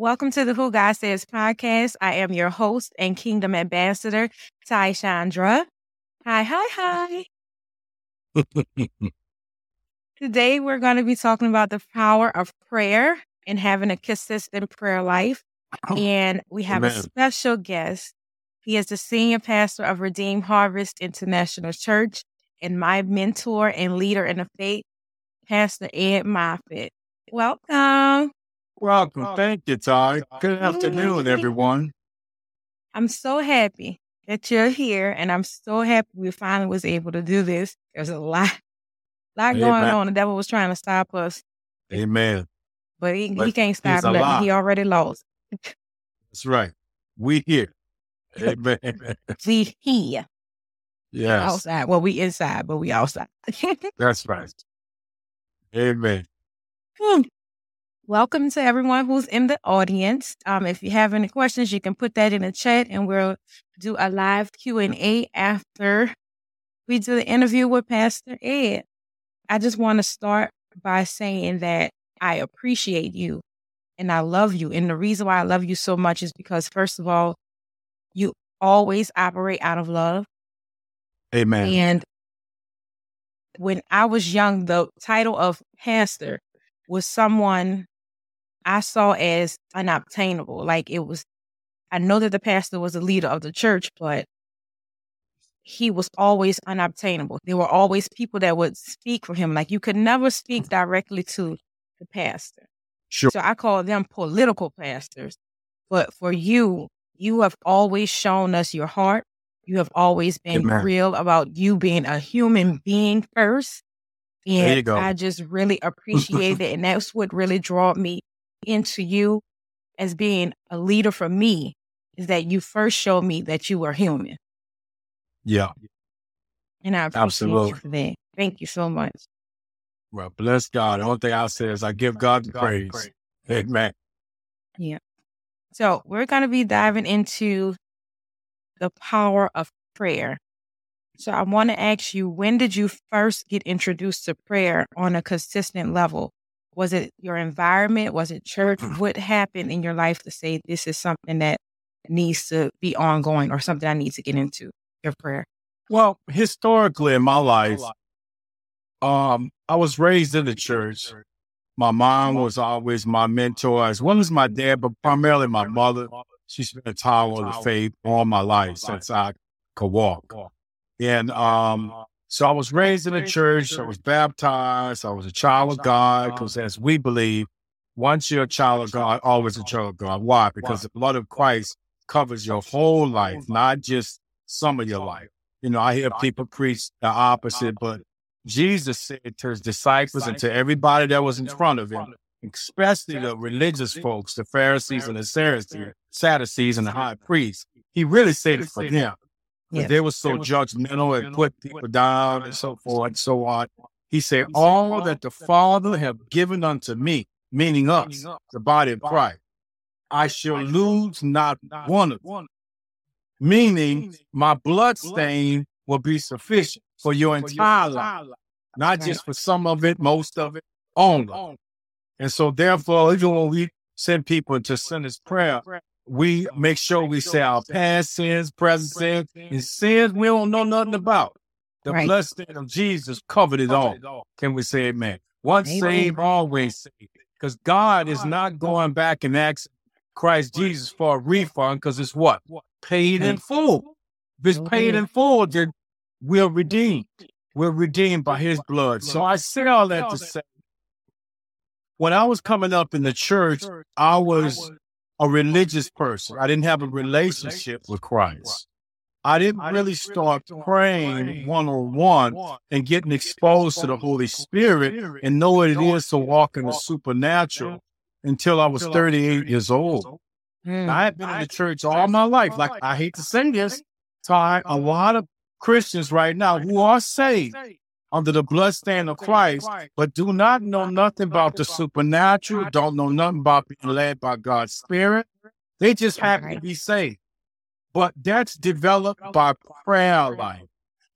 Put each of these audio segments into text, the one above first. Welcome to the Who God Says podcast. I am your host and Kingdom Ambassador, Ty Chandra. Hi. Today, we're going to be talking about the power of prayer and having a consistent prayer life. And we have a special guest. He is the senior pastor of Redeemed Harvest International Church and my mentor and leader in the faith, Pastor Ed Moffitt. Welcome. Welcome. Thank you, Ty. Good afternoon, everyone. I'm so happy that you're here, and I'm so happy we finally was able to do this. There's a lot going on. The devil was trying to stop us. Amen. But he can't stop nothing. He already lost. That's right. We here. Amen. We here. Yes. Outside. Well, we inside, but we outside. That's right. Amen. Welcome to everyone who's in the audience. If you have any questions, you can put that in the chat and we'll do a live Q&A after we do the interview with Pastor Ed. I just want to start by saying that I appreciate you and I love you. And the reason why I love you so much is because, first of all, you always operate out of love. Amen. And when I was young, the title of pastor was someone I saw as unobtainable. Like, it was, I know that the pastor was the leader of the church, but he was always unobtainable. There were always people that would speak for him. Like, you could never speak directly to the pastor. Sure. So I call them political pastors. But for you, you have always shown us your heart. You have always been real about you being a human being first. And there you go. I just really appreciate it. And that's what really drew me into you as being a leader for me, is that you first showed me that you were human. Yeah. And I appreciate you for that. Thank you so much. Well, bless God. The only thing I'll say is I give God the praise. Amen. Yeah. So we're going to be diving into the power of prayer. So I want to ask you, when did you first get introduced to prayer on a consistent level? Was it your environment? Was it church? What happened in your life to say this is something that needs to be ongoing, or something I need to get into, your prayer? Well, historically in my life, I was raised in the church. My mom was always my mentor, as well as my dad, but primarily my mother. She's been a tower of the faith all my life since I could walk. And so I was raised in the church. I was baptized. I was a child of God, because as we believe, once you're a child of God, always a child of God. Why? Because the blood of Christ covers your whole life, not just some of your life. You know, I hear people preach the opposite, but Jesus said to his disciples and to everybody that was in front of him, especially the religious folks, the Pharisees and the Sadducees and the high priests, he really said it for them. Yes. They were so judgmental and put people down and so forth and so on. He said, all that the Father have given unto me, meaning us, the body of Christ, I shall lose not one of them. Meaning my bloodstain will be sufficient for your entire life, not just for some of it, most of it, only. And so therefore, even when we send people into sinner's prayer, we make sure we say our past sins, present sins, and sins we don't know nothing about. The bloodstained of Jesus covered it all. Can we say amen? Once saved, always saved. Because God is not going back and asking Christ Jesus for a refund, because it's what? Paid in full. If it's paid in full, then we're redeemed. We're redeemed by his blood. So I say all that to say, when I was coming up in the church, I was a religious person. I didn't have a relationship with Christ. I didn't really start praying one-on-one and getting exposed to the Holy Spirit and know what it is to walk in the supernatural until I was 38 years old. I had been in the church all my life. Like, I hate to say this, Ty, a lot of Christians right now who are saved under the bloodstained of Christ, but do not know nothing about the supernatural, don't know nothing about being led by God's Spirit. They just happen to be saved. But that's developed by prayer life.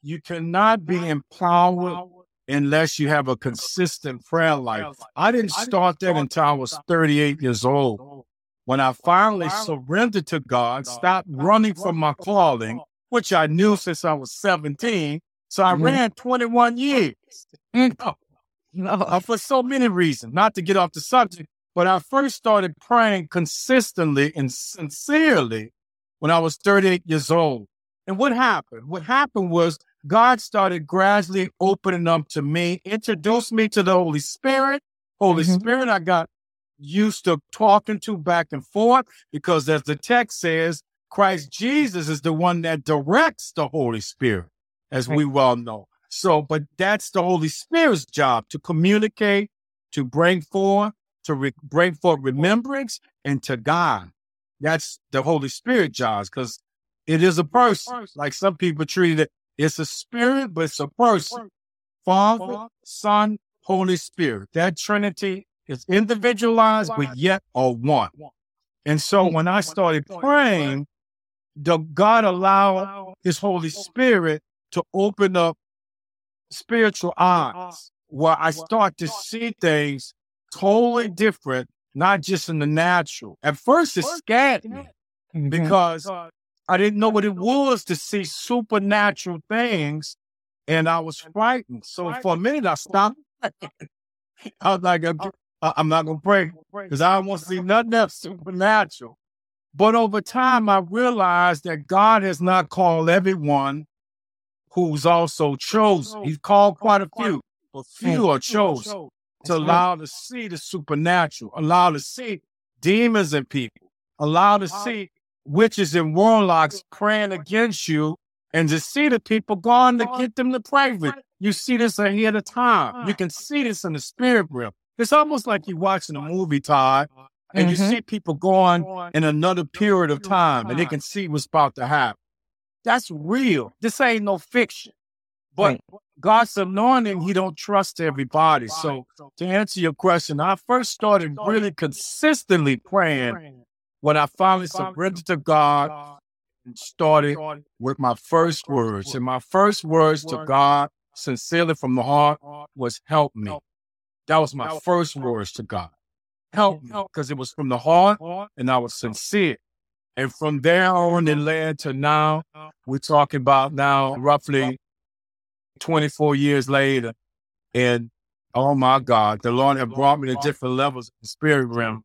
You cannot be empowered unless you have a consistent prayer life. I didn't start that until I was 38 years old. When I finally surrendered to God, stopped running from my calling, which I knew since I was 17. So I ran 21 years. For so many reasons, not to get off the subject, but I first started praying consistently and sincerely when I was 38 years old. And what happened? What happened was God started gradually opening up to me, introduced me to the Holy Spirit. Holy Spirit, I got used to talking to back and forth because, as the text says, Christ Jesus is the one that directs the Holy Spirit, as we well know. So, but that's the Holy Spirit's job, to communicate, to bring forth, remembrance, and to guide. That's the Holy Spirit job, because it is a person. Like some people treat it, it's a spirit, but it's a person. Father, Son, Holy Spirit. That Trinity is individualized, but yet all one. And so when I started praying, God allowed His Holy Spirit to open up spiritual eyes, where I start to see things totally different, not just in the natural. At first, it scared me because I didn't know what it was to see supernatural things, and I was frightened. So for a minute, I stopped. I was like, I'm not going to pray because I don't want to see nothing else supernatural. But over time, I realized that God has not called everyone who's also chosen. He's called quite a few, but few are chosen to allow to see the supernatural, allow to see demons in people, allow to see witches and warlocks praying against you, and to see the people going to get them to pray with. You see this ahead of time. You can see this in the spirit realm. It's almost like you're watching a movie, Todd, and you see people going in another period of time, and they can see what's about to happen. That's real. This ain't no fiction. But God's anointing, He don't trust everybody. So to answer your question, I first started really consistently praying when I finally surrendered to God and started with my first words. And my first words to God, sincerely from the heart, was help me. That was my first words to God. Help me, because it was from the heart and I was sincere. And from there on it led to now, we're talking about now roughly 24 years later. And oh my God, the Lord had brought me to different levels of the spirit realm.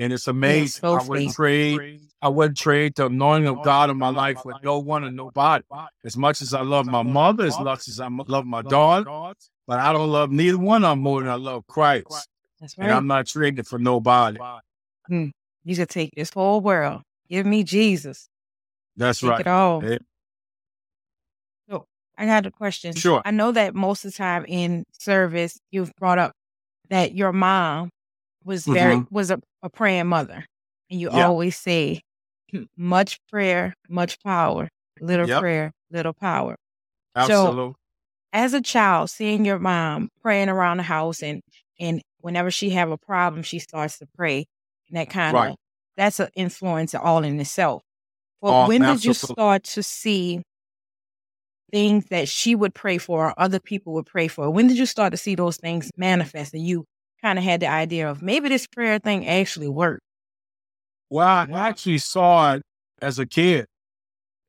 And it's amazing. I wouldn't trade the anointing of God in my life with no one and nobody. As much as I love my mother, as much as I love my daughter, but I don't love neither one of them more than I love Christ. And I'm not trading it for nobody. You could take this whole world. Give me Jesus. That's take right. Take it all. Yeah. So I got a question. Sure. I know that most of the time in service, you've brought up that your mom was a praying mother. And you always say, much prayer, much power. Little prayer, little power. Absolutely. So, as a child, seeing your mom praying around the house and whenever she have a problem, she starts to pray. And that kind of... That's an influence all in itself. Well, when did you start to see things that she would pray for or other people would pray for? When did you start to see those things manifest and you kind of had the idea of maybe this prayer thing actually worked? Well, I actually saw it as a kid,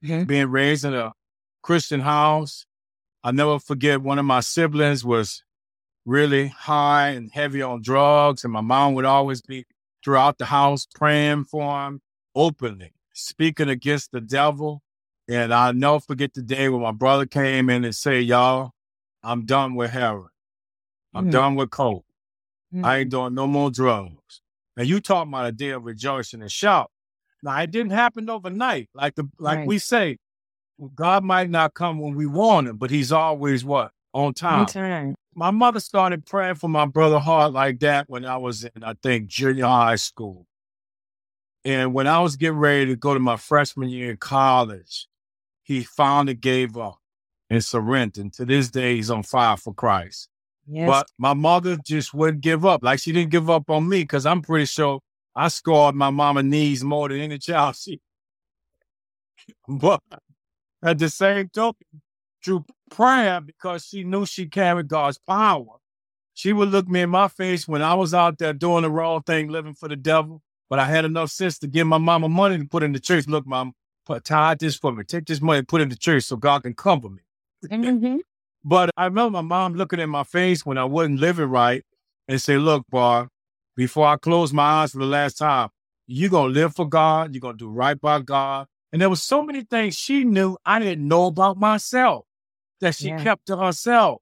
being raised in a Christian house. I'll never forget one of my siblings was really high and heavy on drugs, and my mom would always be throughout the house, praying for him openly, speaking against the devil. And I'll never forget the day when my brother came in and said, y'all, I'm done with heroin. I'm done with coke. I ain't doing no more drugs. Now, you talking about a day of rejoicing and shout. Now, it didn't happen overnight. Like we say, God might not come when we want him, but he's always what? On time. On time. My mother started praying for my brother hard like that when I was in, I think, junior high school. And when I was getting ready to go to my freshman year in college, he finally gave up and surrendered. And to this day, he's on fire for Christ. Yes. But my mother just wouldn't give up. Like, she didn't give up on me, because I'm pretty sure I scarred my mama's knees more than any child she. But at the same token, through prayer, because she knew she carried God's power, she would look me in my face when I was out there doing the wrong thing, living for the devil. But I had enough sense to give my mama money to put in the church. Look, Mom, tithe this for me. Take this money and put it in the church so God can cover me. Mm-hmm. But I remember my mom looking in my face when I wasn't living right and say, look, Bar, before I close my eyes for the last time, you're going to live for God. You're going to do right by God. And there were so many things she knew I didn't know about myself that she kept to herself.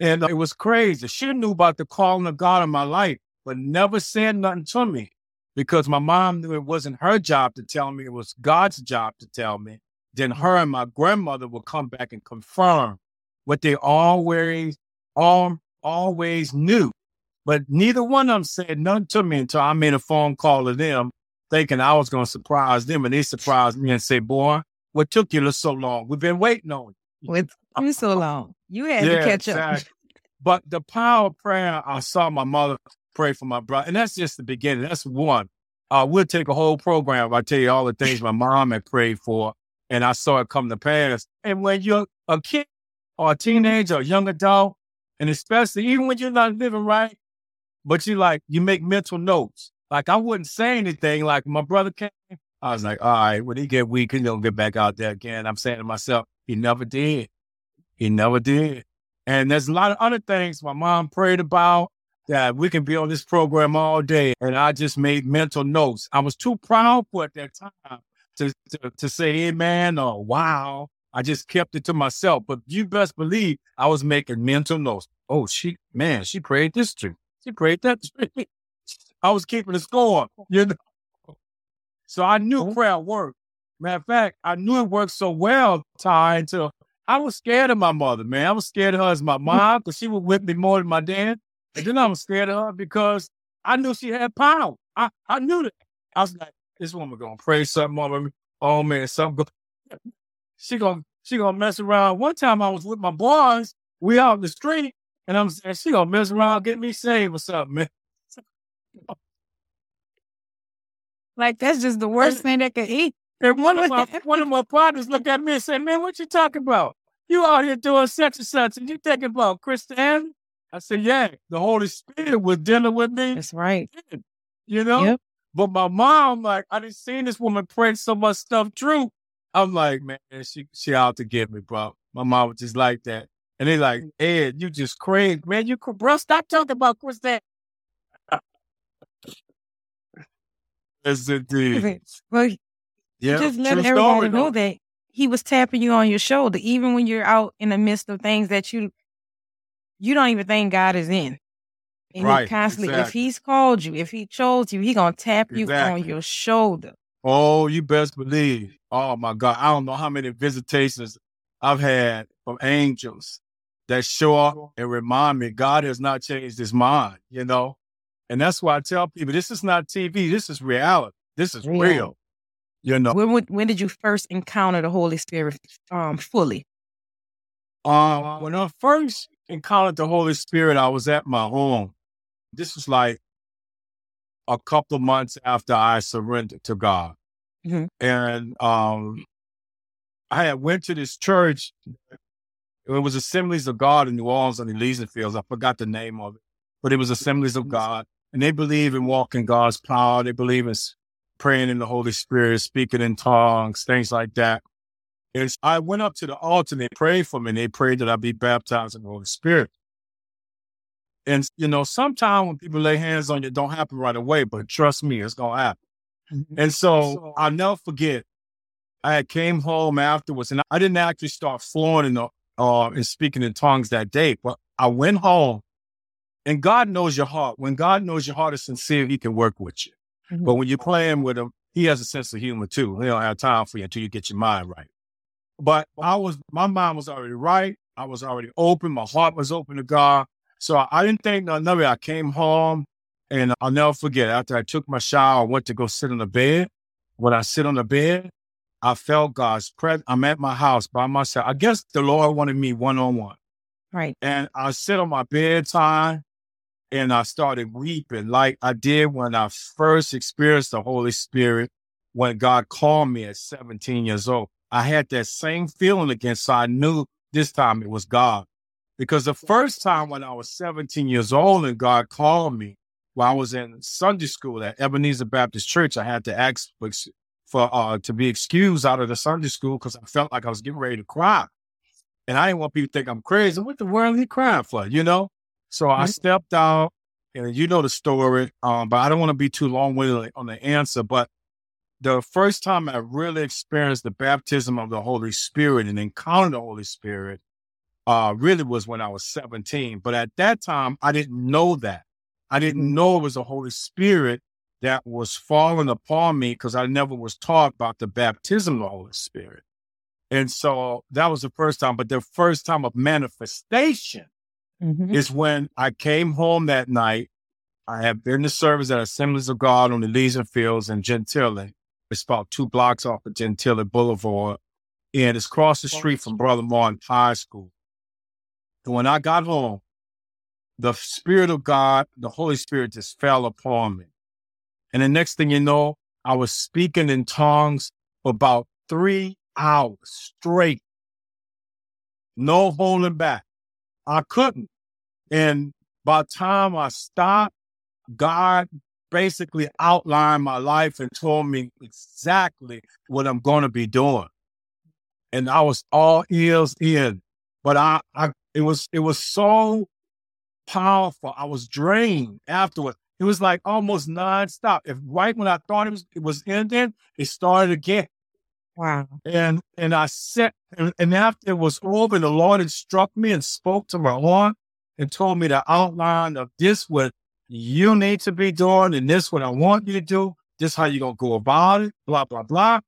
And it was crazy. She knew about the calling of God in my life, but never said nothing to me because my mom knew it wasn't her job to tell me. It was God's job to tell me. Then her and my grandmother would come back and confirm what they always knew. But neither one of them said nothing to me until I made a phone call to them thinking I was going to surprise them. And they surprised me and said, boy, what took you so long? We've been waiting on you. What took you so long? You had to catch up. Exactly. But the power of prayer, I saw my mother pray for my brother. And that's just the beginning. That's one. We'll take a whole program. I tell you all the things my mom had prayed for. And I saw it come to pass. And when you're a kid or a teenager or a young adult, and especially even when you're not living right, but you make mental notes. Like I wouldn't say anything. Like my brother came, I was like, all right, when he get weak, he's going to get back out there again. I'm saying to myself, he never did. He never did. And there's a lot of other things my mom prayed about that we can be on this program all day. And I just made mental notes. I was too proud for at that time to say amen or wow. I just kept it to myself. But you best believe I was making mental notes. Oh, she prayed this tree. She prayed that tree. I was keeping a score, you know. So I knew prayer worked. Matter of fact, I knew it worked so well, Ty, until I was scared of my mother, man. I was scared of her as my mom because she would whip me more than my dad. And then I was scared of her because I knew she had power. I knew that. I was like, this woman going to pray something over me. Oh, man, something good. She gonna mess around. One time I was with my boys. We out in the street, and I'm saying, she gonna mess around, get me saved or something, man. Like, that's just the worst thing that could eat. And one of my partners looked at me and said, man, what you talking about? You out here doing such and such, and you thinking about Christianity? I said, yeah, the Holy Spirit was dealing with me. That's right. You know? Yep. But my mom, like, I didn't see this woman pray so much stuff true. I'm like, man, she out to get me, bro. My mom was just like that. And they like, Ed, you just crazy. Man, bro, stop talking about Christianity. Yes, indeed. Well, yeah, just let everybody know that he was tapping you on your shoulder, even when you're out in the midst of things that you don't even think God is in. And right, he constantly, if he's called you, if he chose you, he going to tap you on your shoulder. Oh, you best believe. Oh, my God. I don't know how many visitations I've had from angels that show up and remind me God has not changed his mind, you know? And that's why I tell people, this is not TV. This is reality. This is real. You know. When did you first encounter the Holy Spirit fully? When I first encountered the Holy Spirit, I was at my home. This was like a couple of months after I surrendered to God. Mm-hmm. And I had went to this church. It was Assemblies of God in New Orleans on Elysian Fields. I forgot the name of it, but it was Assemblies of God. And they believe in walking God's power. They believe in praying in the Holy Spirit, speaking in tongues, things like that. And so I went up to the altar and they prayed for me. And they prayed that I be baptized in the Holy Spirit. And, you know, sometimes when people lay hands on you, it don't happen right away. But trust me, it's going to happen. And so I'll never forget, I came home afterwards and I didn't actually start flowing and speaking in tongues that day. But I went home. And God knows your heart. When God knows your heart is sincere, he can work with you. Mm-hmm. But when you're playing with him, he has a sense of humor too. He don't have time for you until you get your mind right. But my mind was already right. I was already open. My heart was open to God. So I didn't think nothing of it. I came home and I'll never forget. After I took my shower, I went to go sit on the bed. When I sit on the bed, I felt God's presence. I'm at my house by myself. I guess the Lord wanted me one-on-one. Right. And I sit on my bedtime. And I started weeping like I did when I first experienced the Holy Spirit when God called me at 17 years old. I had that same feeling again, so I knew this time it was God. Because the first time when I was 17 years old and God called me, while I was in Sunday school at Ebenezer Baptist Church, I had to ask for to be excused out of the Sunday school because I felt like I was getting ready to cry. And I didn't want people to think I'm crazy. What the world are you crying for, you know? So I stepped out, and you know the story, but I don't want to be too long-winded on the answer. But the first time I really experienced the baptism of the Holy Spirit and encountered the Holy Spirit really was when I was 17. But at that time, I didn't know that. I didn't know it was the Holy Spirit that was falling upon me because I never was taught about the baptism of the Holy Spirit. And so that was the first time. But the first time of manifestation is when I came home that night. I have been to service at Assemblies of God on the Elysian Fields in Gentilly. It's about 2 blocks off of Gentilly Boulevard. And it's across the street from Brother Martin High School. And when I got home, the Spirit of God, the Holy Spirit just fell upon me. And the next thing you know, I was speaking in tongues for about 3 hours straight. No holding back. I couldn't. And by the time I stopped, God basically outlined my life and told me exactly what I'm going to be doing. And I was all ears in. But it was so powerful. I was drained afterwards. It was like almost nonstop. If right when I thought it was ending, it started again. Wow. And I sat, and after it was over, the Lord instructed me and spoke to my heart and told me the outline of this, what you need to be doing, and this what I want you to do, this how you're going to go about it, blah, blah, blah.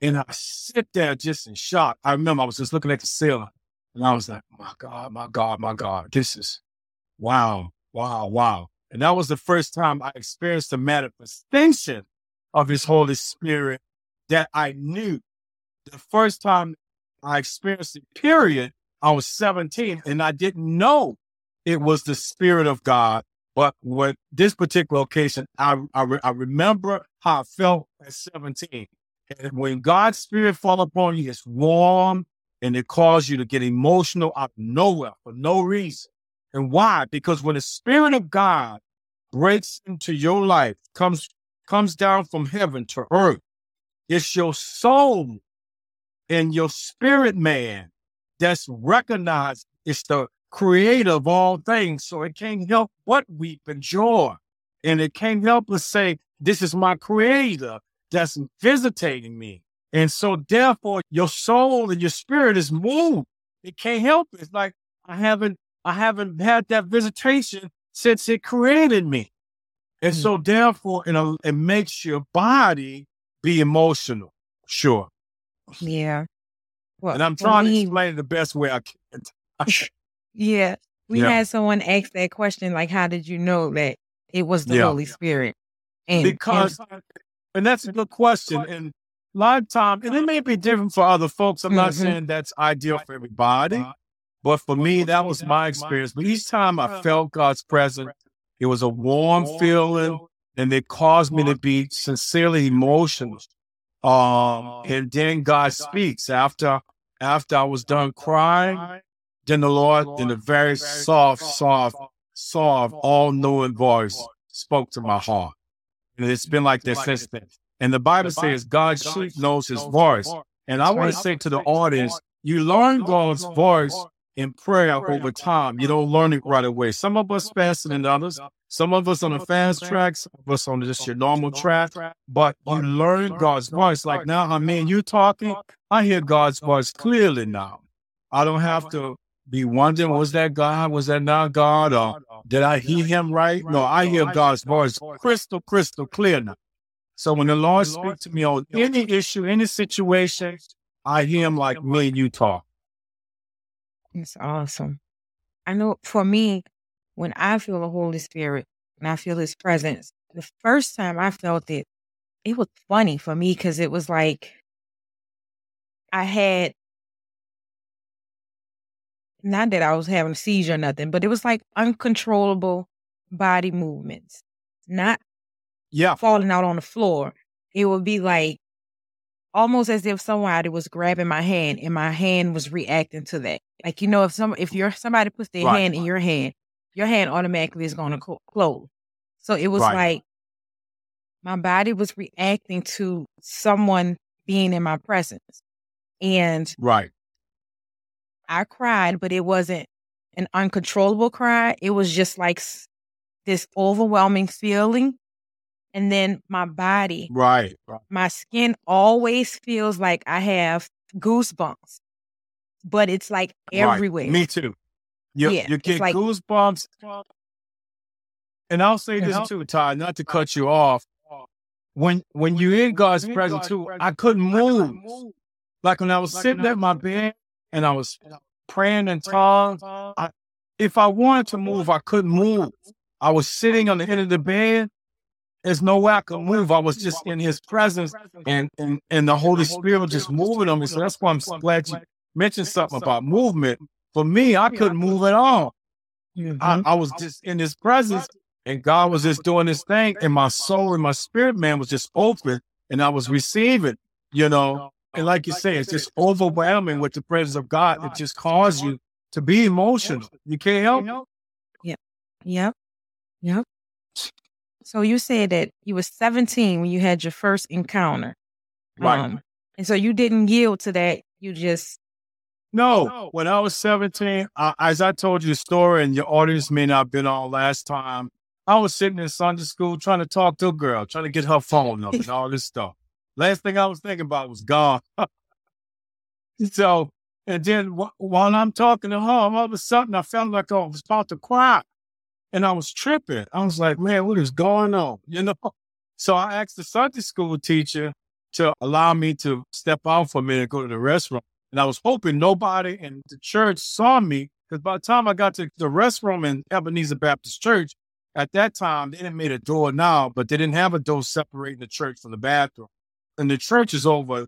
And I sit there just in shock. I remember I was just looking at the ceiling, and I was like, my God, my God, my God, this is wow, wow, wow. And that was the first time I experienced the manifestation of His Holy Spirit that I knew. The first time I experienced it, period, I was 17, and I didn't know it was the Spirit of God. But with this particular occasion, I remember how I felt at 17. And when God's Spirit falls upon you, it's warm, and it causes you to get emotional out of nowhere for no reason. And why? Because when the Spirit of God breaks into your life, comes down from heaven to earth, it's your soul and your spirit man that's recognized it's the creator of all things. So it can't help but weep and joy. And it can't help but say, this is my creator that's visitating me. And so therefore, your soul and your spirit is moved. It can't help it. It's like, I haven't had that visitation since it created me. And so therefore, it makes your body be emotional. Sure. Yeah. Well, and I'm trying to explain it the best way I can. Yeah. We had someone ask that question, like, how did you know that it was the Holy Spirit? And that's a good question. And a lot of times, and it may be different for other folks. I'm not saying that's ideal for everybody, but for me, that was my experience. But each time I felt God's presence, it was a warm feeling, and it caused me to be sincerely emotional. And then God speaks. After I was done crying, then the Lord, in a very soft, all-knowing voice spoke to my heart. And it's been like that since then. And the Bible says God's sheep knows His voice. And I want to say to the audience, you learn God's voice in prayer over time. You don't learn it right away. Some of us faster than others. Some of us on the fast track, some of us on just your normal track, but you learn God's voice. Like now, I mean, you're talking, I hear God's voice clearly now. I don't have to be wondering, was that God? Was that not God? Or did I hear Him right? No, I hear God's voice crystal clear now. So when the Lord speaks to me on any issue, any situation, I hear Him like me and you talk. It's awesome. I know for me, when I feel the Holy Spirit and I feel His presence, the first time I felt it, it was funny for me because it was like I had, not that I was having a seizure or nothing, but it was like uncontrollable body movements, not falling out on the floor. It would be like almost as if somebody was grabbing my hand and my hand was reacting to that. Like, you know, if somebody puts their hand in your hand, your hand automatically is going to close. So it was like my body was reacting to someone being in my presence. And I cried, but it wasn't an uncontrollable cry. It was just like this overwhelming feeling. And then my body, my skin always feels like I have goosebumps, but it's like everywhere. Right. Me too. You get like goosebumps. And I'll say this too, Todd, not to cut you off. When you're in God's presence too, I couldn't move. Like when I was sitting at my bed and I was praying in tongues, if I wanted to move, I couldn't move. I was sitting on the end of the bed. There's no way I could move. I was just in his presence and the Holy Spirit was just moving on me. So that's why I'm glad you mentioned something about movement. For me, I couldn't move at all. I was just in his presence and God was just doing his thing and my soul and my spirit, man, was just open and I was receiving, you know. And like you say, it's just overwhelming with the presence of God. It just causes you to be emotional. You can't help it. Yeah. So you said that you were 17 when you had your first encounter. Right. And so you didn't yield to that. You just... No. When I was 17, as I told you the story, and your audience may not have been on last time, I was sitting in Sunday school trying to talk to a girl, trying to get her phone number and all this stuff. Last thing I was thinking about was God. So, and then while I'm talking to her, all of a sudden I felt like I was about to cry. And I was tripping. I was like, man, what is going on? You know? So I asked the Sunday school teacher to allow me to step out for a minute and go to the restroom. And I was hoping nobody in the church saw me, because by the time I got to the restroom in Ebenezer Baptist Church, at that time, they didn't make a door now, but they didn't have a door separating the church from the bathroom. And the church is over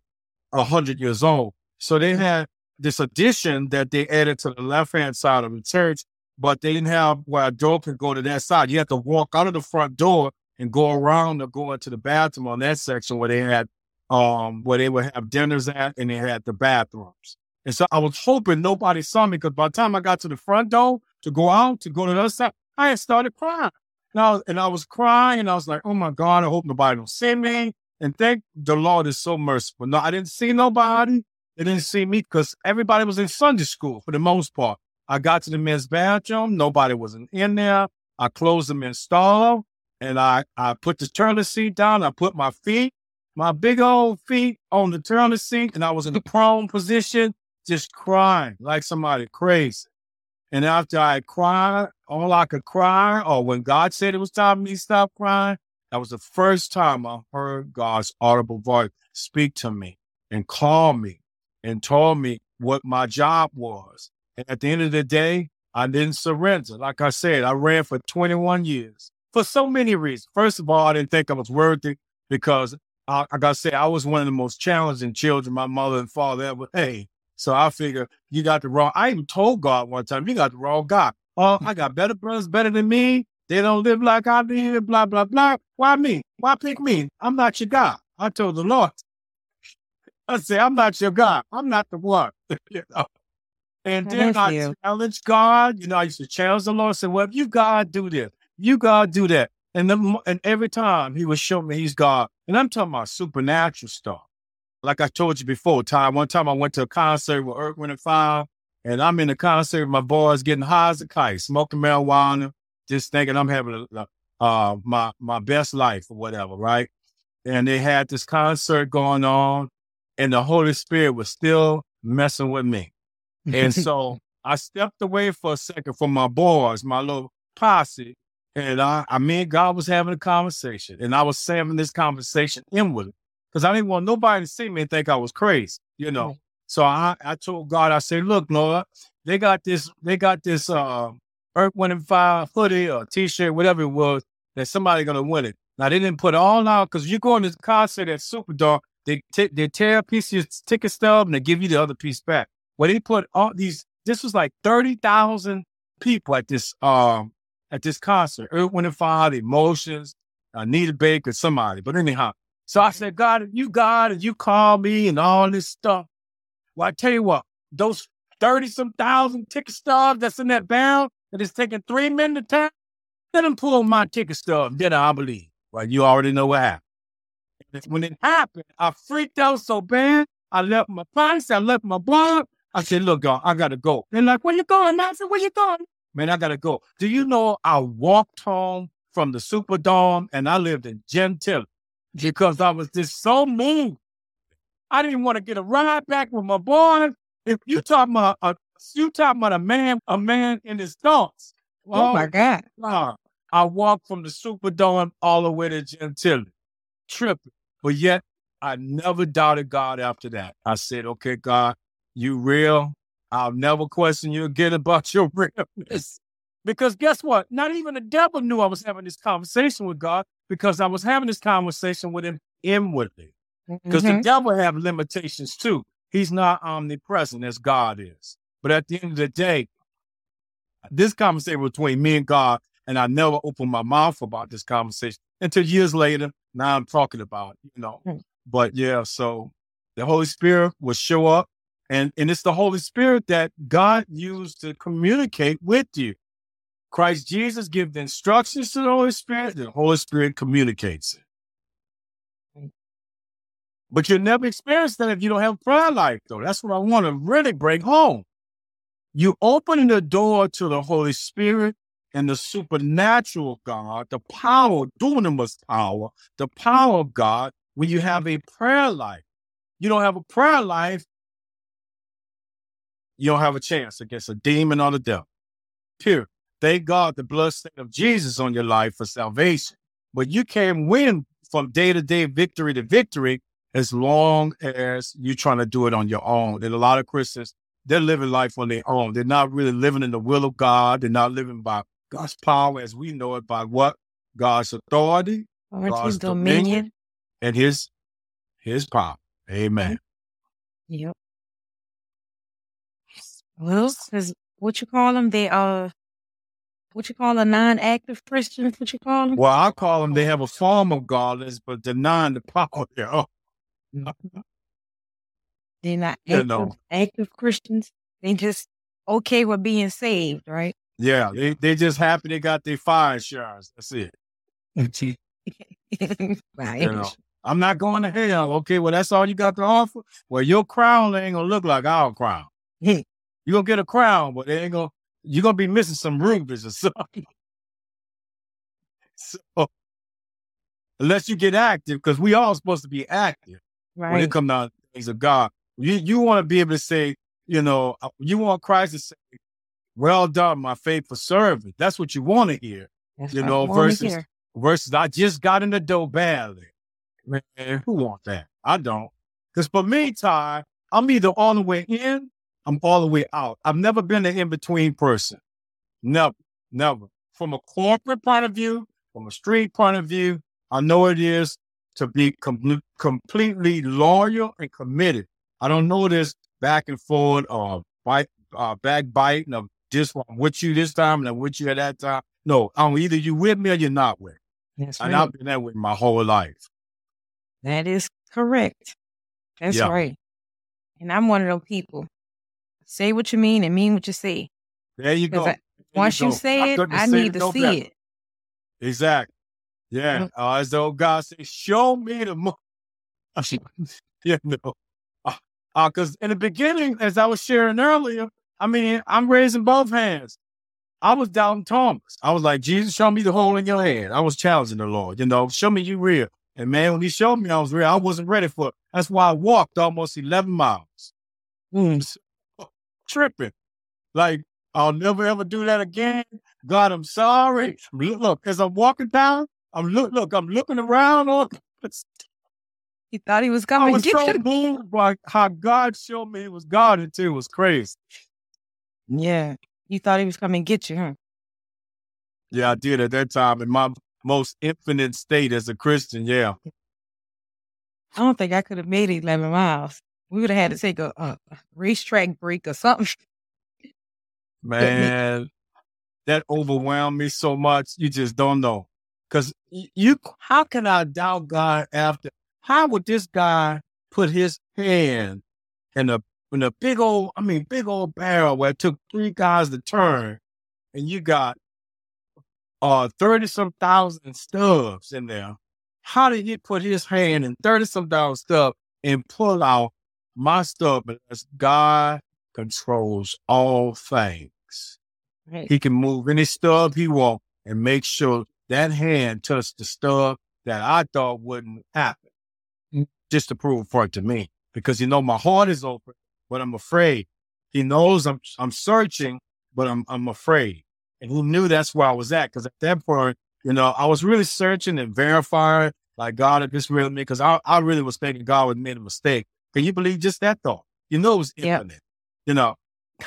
100 years old. So they had this addition that they added to the left-hand side of the church, but they didn't have where a door could go to that side. You had to walk out of the front door and go around or go into the bathroom on that section where they had, where they would have dinners at, and they had the bathrooms. And so I was hoping nobody saw me, because by the time I got to the front door to go out, to go to the other side, I had started crying. And I was crying, and I was like, oh my God, I hope nobody don't see me. And thank the Lord is so merciful. No, I didn't see nobody. They didn't see me because everybody was in Sunday school for the most part. I got to the men's bathroom. Nobody was in there. I closed the men's stall, and I put the toilet seat down. I put my feet, my big old feet, on the toilet seat, and I was in the prone position, just crying like somebody crazy. And after I cried, all I could cry, or when God said it was time for me to stop crying, that was the first time I heard God's audible voice speak to me and call me and told me what my job was. And at the end of the day, I didn't surrender. Like I said, I ran for 21 years for so many reasons. First of all, I didn't think I was worthy because, like I said, I was one of the most challenging children my mother and father ever had. So I figured, I even told God one time, you got the wrong guy. Oh, I got better brothers, better than me. They don't live like I did, blah, blah, blah. Why me? Why pick me? I'm not your guy. I told the Lord. I said, I'm not your guy. I'm not the one. You know? And then I challenged God. I used to challenge the Lord and say, well, if you God do this, you God do that. And every time he would show me he's God. And I'm talking about supernatural stuff. Like I told you before, Ty, one time I went to a concert with Earth, Wind & Fire, and I'm in the concert with my boys getting high as a kite, smoking marijuana, just thinking I'm having my best life or whatever, right? And they had this concert going on, and the Holy Spirit was still messing with me. And so I stepped away for a second from my boys, my little posse, and me and God was having a conversation. And I was having this conversation inwardly because I didn't want nobody to see me and think I was crazy, Mm-hmm. So I told God, I said, look, Lord, they got this Earth, Wind, and Fire hoodie or T-shirt, whatever it was, that somebody going to win it. Now, they didn't put it all out because you go in this concert at Superdome, they tear a piece of your ticket stub and they give you the other piece back. Well, they put all these, this was like 30,000 people at this concert. Earth, Wind & Fire, The Emotions, Anita Baker, somebody. But anyhow, so I said, God, if you call me and all this stuff, well, I tell you what, those 30-some thousand ticket stubs that's in that barrel that is taking 3 men to tear, I done pulled my ticket stub dinner, I believe. Well, you already know what happened. When it happened, I freaked out so bad. I left my pockets. I left my blog. I said, look, God, I got to go. They're like, where you going? I said, where you going? Man, I got to go. Do you know I walked home from the Superdome and I lived in Gentilly because I was just so moved. I didn't want to get a ride back with my boys. If you talking about a man in his thoughts. Oh my God. I walked from the Superdome all the way to Gentilly. Tripping. But yet, I never doubted God after that. I said, okay, God, you real. I'll never question you again about your realness. Because guess what? Not even the devil knew I was having this conversation with God because I was having this conversation with him inwardly. Because the devil have limitations too. He's not omnipresent as God is. But at the end of the day, this conversation was between me and God, and I never opened my mouth about this conversation until years later. Now I'm talking about it, you know. But yeah, so the Holy Spirit will show up, and it's the Holy Spirit that God used to communicate with you. Christ Jesus gives the instructions to the Holy Spirit, and the Holy Spirit communicates it. But you'll never experience that if you don't have prayer life, though. That's what I want to really bring home. You open the door to the Holy Spirit and the supernatural God, the power, dunamis power, the power of God, when you have a prayer life. You don't have a prayer life, you don't have a chance against a demon or the devil. Period. Thank God the bloodstained of Jesus on your life for salvation. But you can win from day to day, victory to victory, as long as you're trying to do it on your own. And a lot of Christians, they're living life on their own. They're not really living in the will of God. They're not living by God's power as we know it, by what? God's authority, God's dominion, and his power. Amen. Yep. Well, what you call them? They are, what you call a non-active Christian? What you call them? Well, I call them, they have a form of godliness, but denying the power thereof. They're not active, active Christians. They just okay with being saved, right? Yeah, they just happy they got their fire insurance. That's it. I'm not going to hell. Okay, well, that's all you got to offer? Well, your crown ain't going to look like our crown. You're going to get a crown, but they ain't gonna, you're going to be missing some rubies or something. So, unless you get active, because we all supposed to be active when it comes down to things of God. You want to be able to say, you know, you want Christ to say, well done, my faithful servant. That's what you want to hear. That's you know, versus I just got in the door badly. Man, who want that? I don't. Because for me, Ty, I'm either all the way in, I'm all the way out. I've never been an in-between person. Never. From a corporate point of view, from a street point of view, I know it is to be completely loyal and committed. I don't know this back and forth or backbiting of this one with you this time and I'm with you at that time. No, I'm either you with me or you're not with me. That's and right. I've been that way my whole life. That is correct. That's right. And I'm one of those people. Say what you mean and mean what you say. There you go. Once you say it, I need to see it. Exactly. Yeah, as the old God says, show me the money. Because in the beginning, as I was sharing earlier, I mean, I'm raising both hands. I was doubting Thomas. I was like, Jesus, show me the hole in your head. I was challenging the Lord, you know, show me you real. And man, when he showed me I was real, I wasn't ready for it. That's why I walked almost 11 miles. Tripping. Like, I'll never ever do that again. God, I'm sorry. Look, as I'm walking down, I'm looking around. He thought he was coming. I was so moved by how God showed me it was God until it was crazy. Yeah. You thought he was coming to get you, huh? Yeah, I did at that time in my most infinite state as a Christian, yeah. I don't think I could have made it 11 miles. We would have had to take a racetrack break or something. Man, that overwhelmed me so much. You just don't know. Because how can I doubt God after? How would this guy put his hand in a big old barrel where it took three guys to turn, and you got 30-some thousand stubs in there. How did he put his hand in 30-some thousand stubs and pull out my stub? Because God controls all things. Right. He can move any stub he wants and make sure that hand touched the stub that I thought wouldn't happen, just to prove a point to me. Because, you know, my heart is open, but I'm afraid. He knows I'm searching, but I'm afraid. And he knew that's where I was at. Because at that point, you know, I was really searching and verifying, like, God, if this really me, because I really was thinking God would made a mistake. Can you believe just that thought? You know, it was infinite. Yep. You know,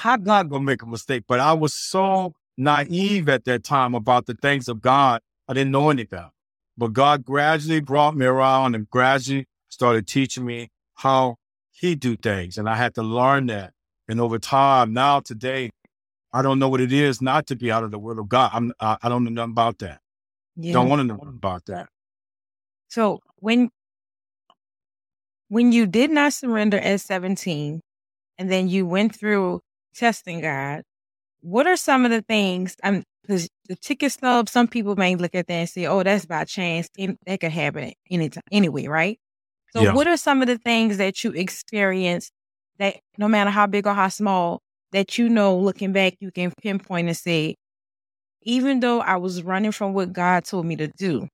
I'm not going to make a mistake. But I was so naive at that time about the things of God. I didn't know anything. But God gradually brought me around and gradually started teaching me how he do things. And I had to learn that. And over time, now today, I don't know what it is not to be out of the will of God. I don't know nothing about that. Yeah. Don't want to know nothing about that. So when you did not surrender at 17, and then you went through testing God, what are some of the things? Because the ticket stub, some people may look at that and say, "Oh, that's by chance. That could happen anytime, anyway, right?" So, yeah. What are some of the things that you experienced that, no matter how big or how small, that you know, looking back, you can pinpoint and say, even though I was running from what God told me to do,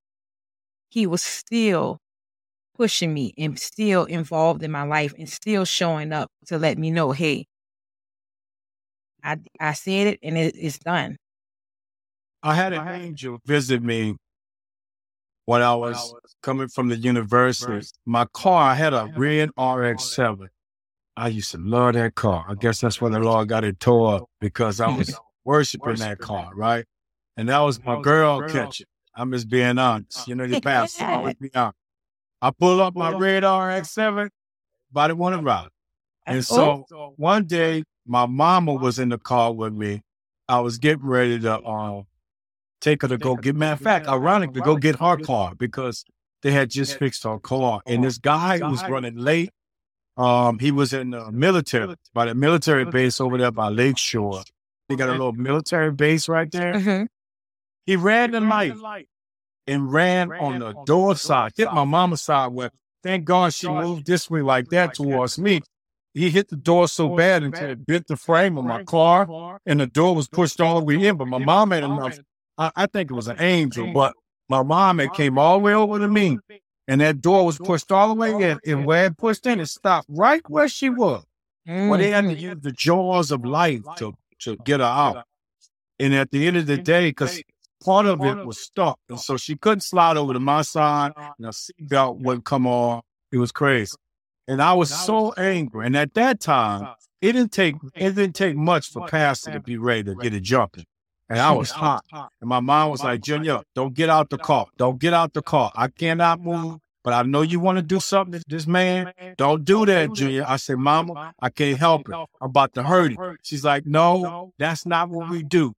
he was still pushing me and still involved in my life and still showing up to let me know, hey, I said it and it's done. I had an angel visit me when I was coming from the university. My car, I had a red RX-7. I used to love that car. I guess that's when the Lord got it tore up, because I was worshiping that car, right? And that was my girl catching. I'm just being honest. You know, the pastor always be honest. I pull up my red RX-7, body wanted to ride. And so one day, my mama was in the car with me. I was getting ready to take her to go get, matter of fact, ironically, go get her car, because they had just fixed her car. And this guy was running late. He was in the military, by the military base over there by Lakeshore. They got a little military base right there. Mm-hmm. He ran the light and ran on the door side, hit my mama's side, where, thank God she moved this way like that towards me. He hit the door so bad until it bent the frame of my car, and the door was pushed all the way in. But my mom had enough. I think it was an angel, but my mom had came all the way over to me. And that door was pushed all the way in, and where it pushed in, it stopped right where she was. Mm-hmm. Well, they had to use the jaws of life to get her out. And at the end of the day, because part of it was stuck, and so she couldn't slide over to my side, and her seatbelt wouldn't come on. It was crazy. And I was so angry. And at that time, it didn't take much for pastor to be ready to get it jumping. And I was hot. And my mom was like, Junior, don't get out the car. Don't get out the car. I cannot move, but I know you want to do something to this man. Don't do that, Junior. I said, Mama, I can't help it. I'm about to hurt him. She's like, no, that's not what we do.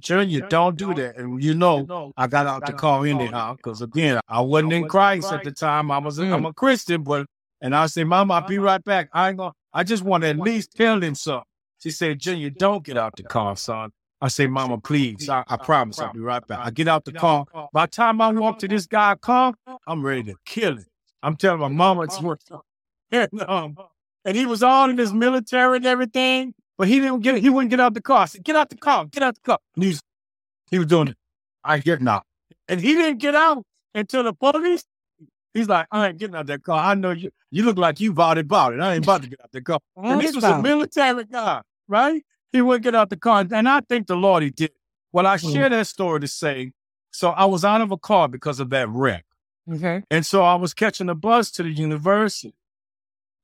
Junior, don't do that. And you know, I got out the car anyhow, because again, I wasn't in Christ at the time. I'm a Christian, but, and I said, Mama, I'll be right back. I just want to at least tell him something. She said, Junior, don't get out the car, son. I say, Mama, please, I promise I'll be right back. I get out the car. By the time I walk to this guy's car, I'm ready to kill him. I'm telling my mama it's worth it. And he was all in his military and everything, but he wouldn't get out the car. I said, get out the car, get out the car. And he was doing it. I ain't getting out. And he didn't get out until the police. He's like, I ain't getting out that car. I know you look like you vowed about it. I ain't about to get out the car. And this was a military guy, right? He wouldn't get out the car. And I think the Lord, he did. Well, I share that story to say, so I was out of a car because of that wreck. Okay. And so I was catching a bus to the university.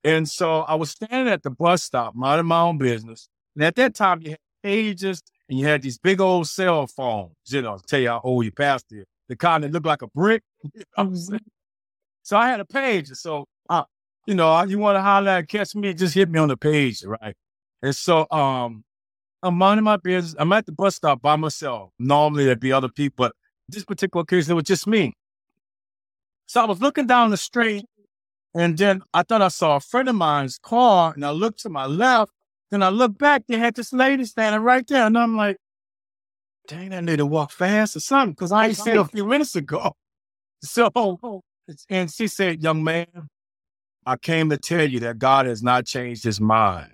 And so I was standing at the bus stop, minding my own business. And at that time, you had pages and you had these big old cell phones. You know, I'll tell you how old your pastor is. The kind that looked like a brick. You know what I'm saying? So I had a page. So, you know, you want to holler and catch me, just hit me on the page, right? And so, I'm minding my business. I'm at the bus stop by myself. Normally there'd be other people, but this particular occasion, it was just me. So I was looking down the street, and then I thought I saw a friend of mine's car, and I looked to my left. Then I looked back. They had this lady standing right there, and I'm like, dang, I need to walk fast or something, because I ain't seen a few minutes ago. So, and she said, young man, I came to tell you that God has not changed his mind.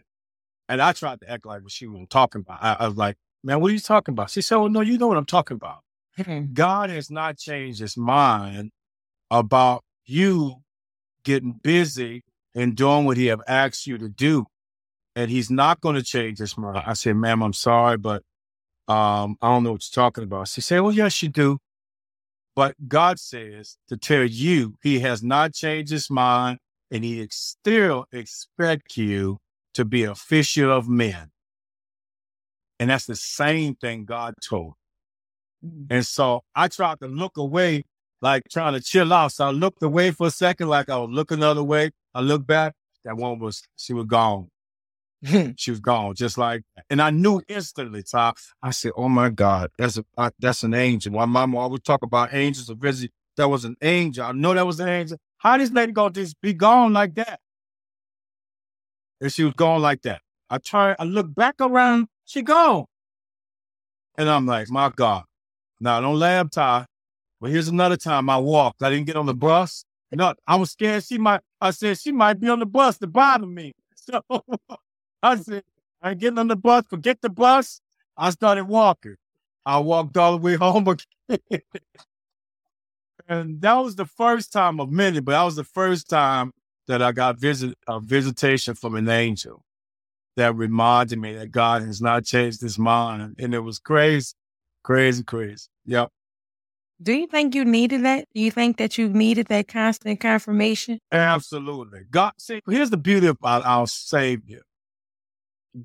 And I tried to act like what she was talking about. I was like, man, what are you talking about? She said, well, no, you know what I'm talking about. God has not changed his mind about you getting busy and doing what he have asked you to do. And he's not going to change his mind. I said, ma'am, I'm sorry, but I don't know what you're talking about. She said, well, yes, you do. But God says to tell you, he has not changed his mind, and he still expects you to be a fisher of men. And that's the same thing God told me. And so I tried to look away, like trying to chill out. So I looked away for a second, like I was looking the other way. I looked back. That woman was gone. She was gone, just like, and I knew instantly, Ty. I said, oh my God, that's an angel. My mama always talk about angels of visit. That was an angel. I know that was an angel. How this lady gonna just be gone like that? And she was gone like that. I look back around, she gone. And I'm like, my God. Now, don't laugh, Ty. But here's another time I walked. I didn't get on the bus. No, I was scared she might be on the bus to bother me. So I said, I ain't getting on the bus. Forget the bus. I started walking. I walked all the way home again. And that was the first time of many, but that was the first time that I got a visitation from an angel that reminded me that God has not changed his mind. And it was crazy, crazy, crazy. Yep. Do you think you needed that? Do you think that you needed that constant confirmation? Absolutely. God, see, here's the beauty about our Savior.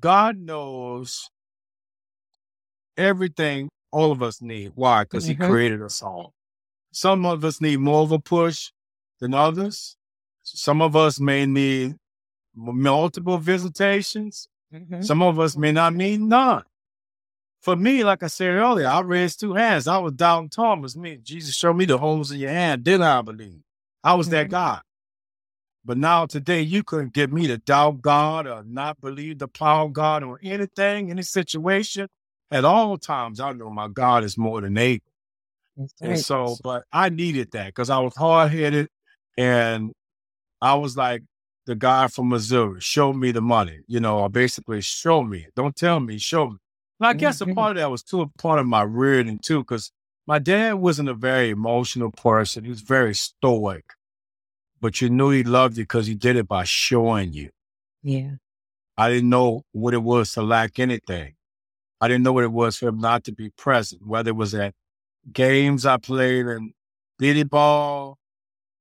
God knows everything all of us need. Why? Because he created us all. Some of us need more of a push than others. Some of us may need multiple visitations. Some of us may not need none. For me, like I said earlier, I raised two hands. I was doubting Thomas. Jesus showed me the holes in your hand. Then I believe. I was that guy. But now today, you couldn't get me to doubt God or not believe the power of God or anything, any situation. At all times, I know my God is more than able. And so, but I needed that because I was hard-headed and I was like the guy from Missouri. Show me the money, or basically show me. Don't tell me, show me. And I guess a part of that was too a part of my rearing too, because my dad wasn't a very emotional person. He was very stoic. But you knew he loved you because he did it by showing you. Yeah. I didn't know what it was to lack anything. I didn't know what it was for him not to be present, whether it was at games I played in bitty ball,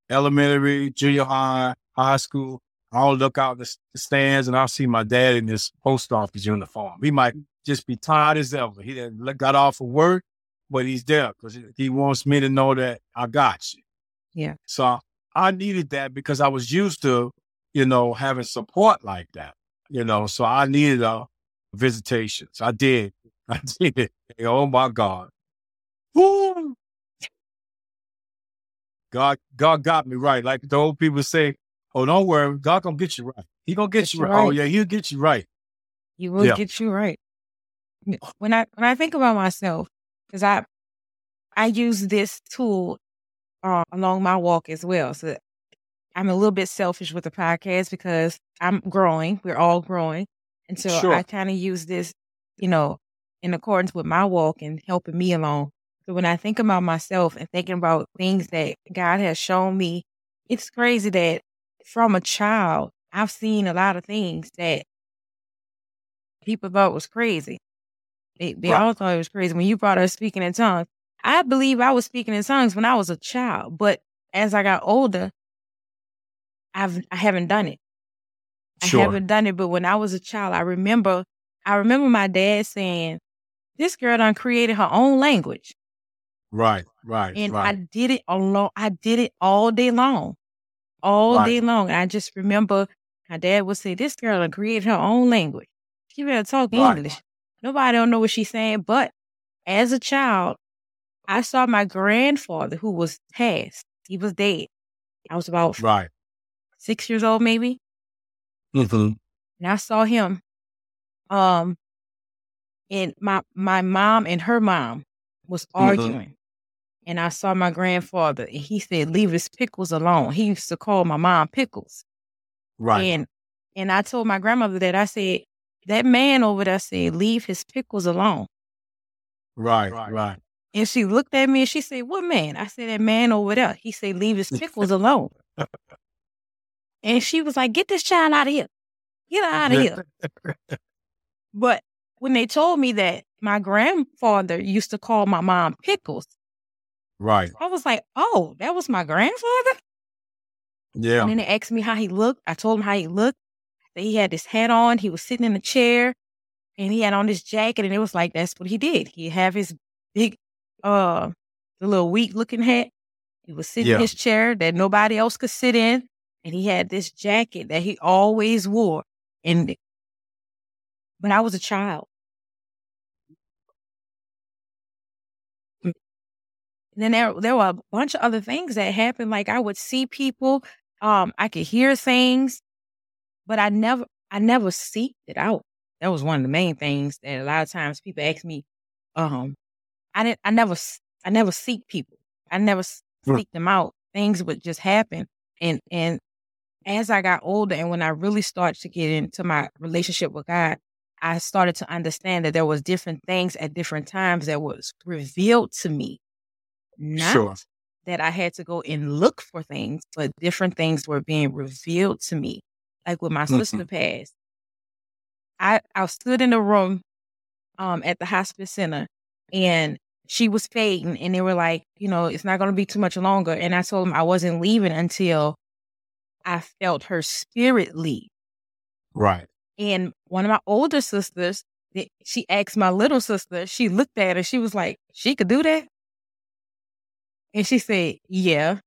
elementary, junior high, high school. I'll look out the stands and I'll see my dad in his post office uniform. He might just be tired as ever. He done got off of work, but he's there because he wants me to know that I got you. Yeah. So I needed that because I was used to, having support like that, so I needed visitations. I did. Oh my God. Woo! God got me right. Like the old people say, oh, don't worry. God going to get you right. He going to get you right. Oh yeah. He'll get you right. He will get you right. When I think about myself, because I use this tool along my walk as well. So I'm a little bit selfish with the podcast because I'm growing. We're all growing. And so I kind of use this, in accordance with my walk and helping me along. So when I think about myself and thinking about things that God has shown me, it's crazy that from a child, I've seen a lot of things that people thought was crazy. They all thought it was crazy. When you brought up speaking in tongues, I believe I was speaking in tongues when I was a child, but as I got older, I haven't done it. I haven't done it, but when I was a child, I remember my dad saying, "This girl done created her own language." Right. And right. I did it all day long. And I just remember my dad would say, "This girl done created her own language. She better talk English. Nobody don't know what she's saying." But as a child, I saw my grandfather who was passed. He was dead. I was about 6 years old, maybe. Mm-hmm. And I saw him and my mom and her mom was arguing. Mm-hmm. And I saw my grandfather, and he said, "Leave his pickles alone." He used to call my mom Pickles. Right. And I told my grandmother that. I said, "That man over there said, leave his pickles alone." Right, right. And she looked at me and she said, "What man?" I said, "That man over there. He said, leave his pickles alone." And she was like, "Get this child out of here. Get her out of here." But when they told me that my grandfather used to call my mom Pickles, right, I was like, "Oh, that was my grandfather?" Yeah. And then they asked me how he looked. I told him how he looked. That he had this hat on. He was sitting in a chair, and he had on this jacket. And it was like, that's what he did. He have his big, the little weak-looking hat. He was sitting in his chair that nobody else could sit in, and he had this jacket that he always wore. And when I was a child, then there were a bunch of other things that happened. Like I would see people, I could hear things, but I never seeked it out. That was one of the main things that a lot of times people ask me. I never seek people. I never seek them out. Things would just happen. And as I got older, and when I really started to get into my relationship with God, I started to understand that there was different things at different times that was revealed to me. Not that I had to go and look for things, but different things were being revealed to me. Like when my sister passed, I stood in the room at the hospice center, and she was fading, and they were like, you know, it's not going to be too much longer. And I told them I wasn't leaving until I felt her spirit leave. Right. And one of my older sisters, she asked my little sister, she looked at her, she was like, "She could do that?" And she said, "Yeah."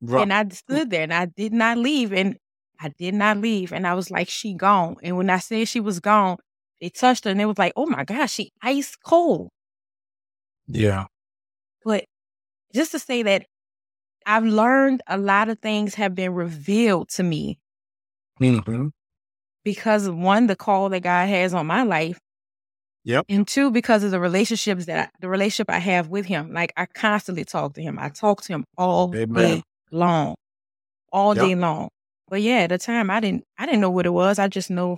Right. And I stood there, and I did not leave. And I was like, "She gone." And when I said she was gone, they touched her, and they was like, "Oh my gosh, she ice cold." Yeah. But just to say that I've learned a lot of things have been revealed to me. Mm-hmm. Because of one, the call that God has on my life. Yep. And two, because of the relationships the relationship I have with him. Like I constantly talk to him. I talk to him all day long. All day long. But yeah, at the time I didn't know what it was. I just know,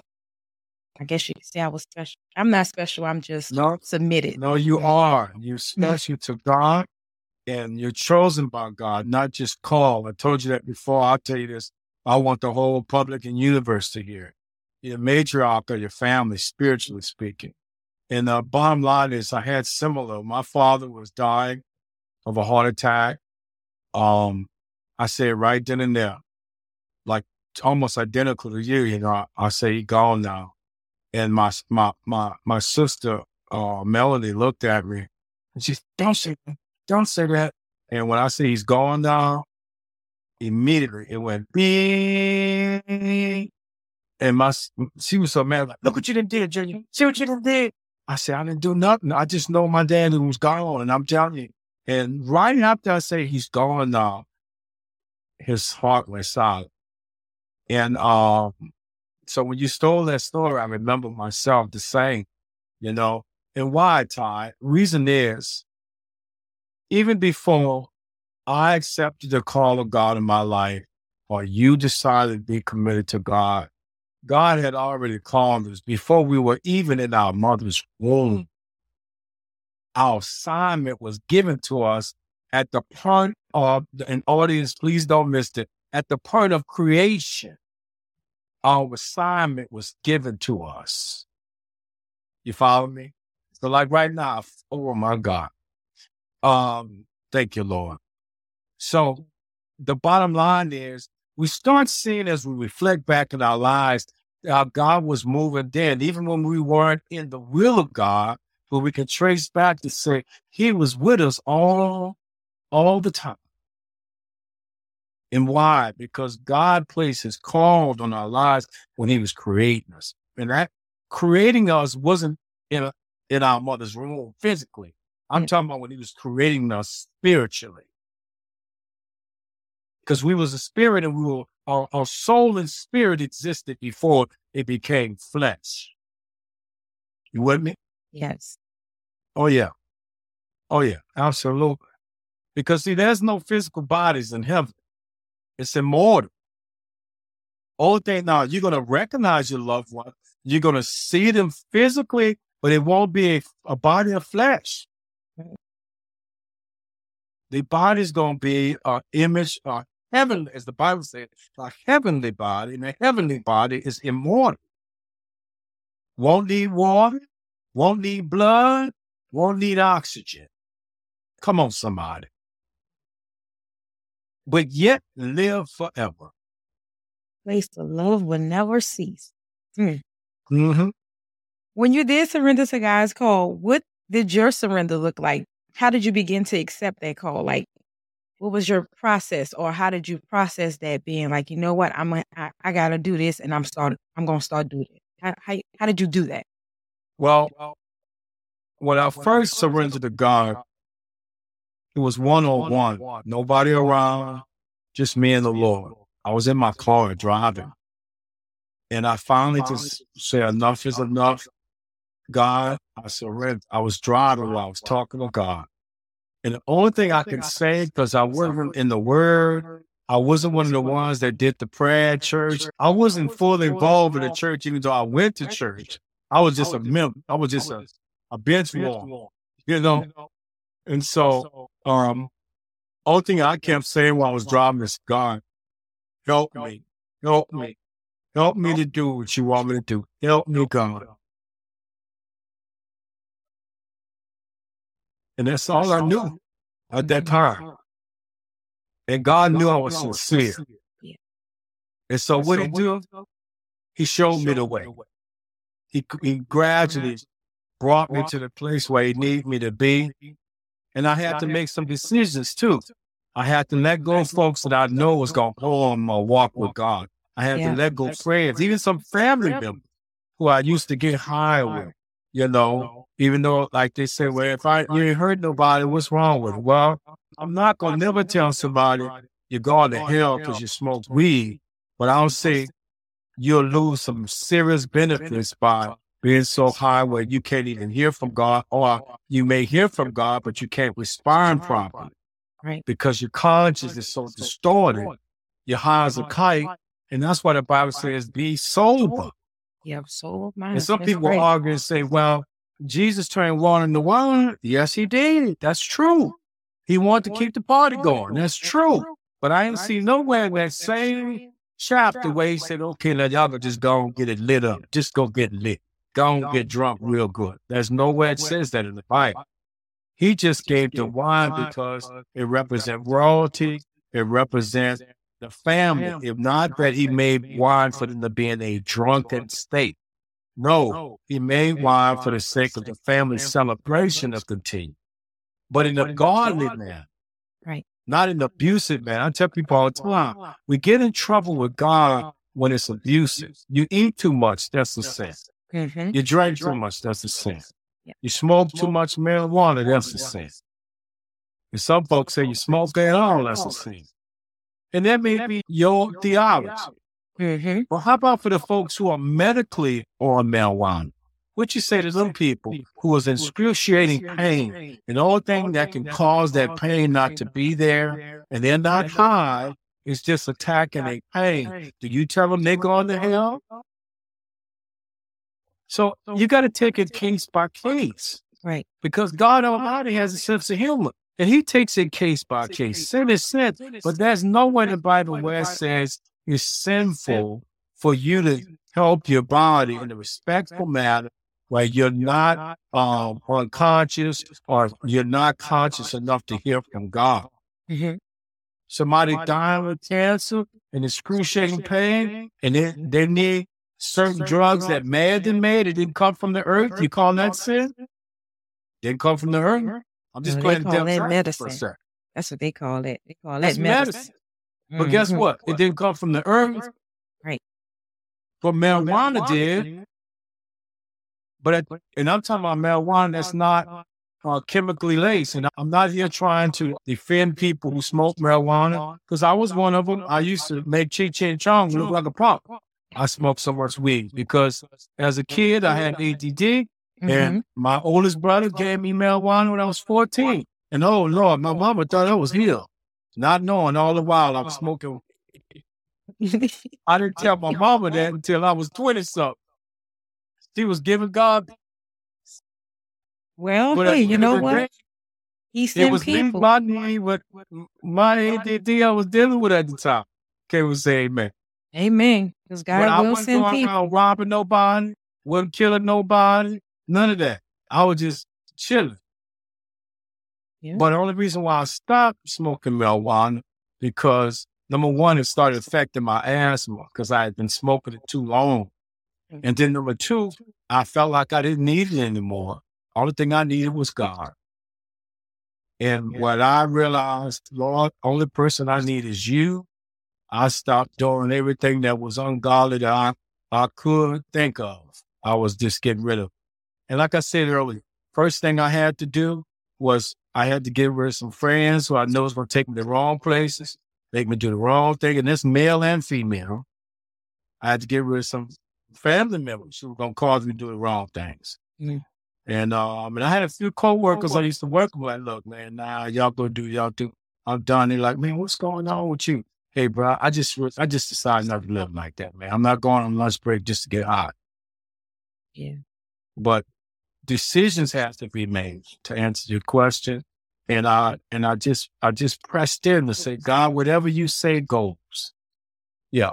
I guess you could say I was special. I'm not special, I'm just submitted. No, you are. You're special to God, and you're chosen by God, not just called. I told you that before. I'll tell you this. I want the whole public and universe to hear. You're a matriarch of your family, spiritually speaking. And the bottom line is I had similar. My father was dying of a heart attack. I said right then and there, like almost identical to you, you know, I say he gone now. And my sister, Melody, looked at me and she said, don't say that. And when I say he's gone now, immediately it went bing. And she was so mad, like, "Look what you done did, Junior. See what you done did." I said, "I didn't do nothing. I just know my dad was gone, and I'm telling you." And right after I say he's gone now, his heart went silent. And so when you stole that story, I remember myself the same, you know. And why, Ty? Reason is, even before I accepted the call of God in my life, or you decided to be committed to God, God had already called us before we were even in our mother's womb. Our assignment was given to us at the point of, an audience, please don't miss it, at the point of creation, our assignment was given to us. You follow me? So like right now, oh my God. Thank you, Lord. So the bottom line is, we start seeing as we reflect back in our lives, how God was moving then, even when we weren't in the will of God, but we can trace back to say he was with us all the time. And why? Because God placed his call on our lives when he was creating us. And that creating us wasn't in our mother's womb physically. I'm talking about when he was creating us spiritually. Because we was a spirit, and we were our soul and spirit existed before it became flesh. You with me? Yes. Oh, yeah. Oh, yeah. Absolutely. Because, see, there's no physical bodies in heaven. It's immortal. Only thing, now, you're going to recognize your loved one. You're going to see them physically, but it won't be a body of flesh. The body's going to be an image, heavenly, as the Bible says, a heavenly body, and a heavenly body is immortal. Won't need water, won't need blood, won't need oxygen. Come on, somebody. But yet live forever. Place to love will never cease. Mm-hmm. When you did surrender to God's call, what did your surrender look like? How did you begin to accept that call? Like, what was your process, or how did you process that being like, you know what, I got to do this, and I'm going to start doing it. How did you do that? Well, when I first surrendered to God, it was one-on-one. Nobody around, just me and the Lord. I was in my car driving, and I finally just said, enough is enough. God, I surrendered. I was driving while I was talking to God. And the only thing I could say, because I wasn't in the Word, I wasn't one of the ones that did the prayer at church. I wasn't fully involved in the church, even though I went to church. I was just a member. I was just a bench warmer, you know? And so, only thing I kept saying while I was driving is, God, help me, help me, help me to do what you want me to do. Help me, God. And that's all I knew at that time. And God knew I was sincere. And so what did he do? He showed me the way. He gradually brought me to the place where he needed me to be. And I had to make some decisions too. I had to let go of folks that I know was going to hold on my walk with God. I had to let go of friends, even some family members who I used to get high with. You know, even though, like they say, well, if you ain't hurt nobody, what's wrong with it? Well, I'm not going to never tell somebody you're going to hell because you smoked weed, but I'll say you'll lose some serious benefits by being so high where you can't even hear from God, or you may hear from God, but you can't respond properly because your conscience is so distorted. You're high as a kite, and that's why the Bible says be sober. Yeah, so mine. And some that's people argue and say, well, Jesus turned water into wine. Yes, he did. That's true. He wanted to keep the party going. That's true. But I ain't seen nowhere in that same chapter where he said, okay, now y'all can just go and get it lit up. Just go get lit. Go and get drunk real good. There's nowhere it says that in the Bible. He just gave the wine because it represents royalty. It represents the family, if not that he made wine for them to be in a drunken state. No, he made wine for the sake of the family celebration of continuing. But in a godly man, not an abusive man. I tell people all the time, we get in trouble with God when it's abusive. You eat too much, that's a sin. You drink too much, that's a sin. You smoke too much marijuana, that's a sin. And some folks say you smoke at all, that's a sin. And that may be your theology. Mm-hmm. Well, how about for the folks who are medically on marijuana? What you say to them people who is in excruciating pain, and the only thing that can cause that pain not to be there, and they're not high, is just attacking a pain. Do you tell them they're going to hell? So you got to take it case by case. Right. Because God Almighty has a sense of humor. And he takes it case by case. Sin is sin, but there's nowhere in the Bible where it says it's sinful for you to help your body in a respectful manner where you're not unconscious, or you're not conscious enough to hear from God. Mm-hmm. Somebody dying with cancer and excruciating pain, and they need certain drugs that man didn't make. It didn't come from the earth. You call that sin? Didn't come from the earth. I'm just playing the devil's advocate for a second. That's what they call it. They call that medicine. Mm-hmm. But guess what? It didn't come from the earth. Right. But marijuana did. And I'm talking about marijuana that's not chemically laced. And I'm not here trying to defend people who smoke marijuana, because I was one of them. I used to make Cheech and Chong look like a pop. I smoked so much weed because as a kid, I had ADD. Mm-hmm. And my oldest brother gave me marijuana when I was 14. And oh, Lord, my mama thought I was ill, not knowing all the while I was smoking. I didn't tell my mama that until I was 20-something. She was giving God. Well, hey, you know what? He sent people. It was my ADD I was dealing with at the time. Okay, we say amen. Amen. Because God will send people. I wasn't going around robbing nobody, wasn't killing nobody, none of that. I was just chilling. Yeah. But the only reason why I stopped smoking marijuana, because number one, it started affecting my asthma because I had been smoking it too long. And then number two, I felt like I didn't need it anymore. Only thing I needed was God. And what I realized, Lord, only person I need is you. I stopped doing everything that was ungodly that I could think of. I was just getting rid of. And like I said earlier, first thing I had to do was I had to get rid of some friends who I know was going to take me to the wrong places, make me do the wrong thing. And that's male and female. I had to get rid of some family members who were going to cause me to do the wrong things. Mm-hmm. And I had a few co-workers I used to work with. Like, look, man, nah, y'all do. I'm done. They're like, man, what's going on with you? Hey, bro, I just decided not to live like that, man. I'm not going on lunch break just to get high. Yeah. But decisions have to be made, to answer your question. And I just pressed in to say, God, whatever you say goes. Yeah.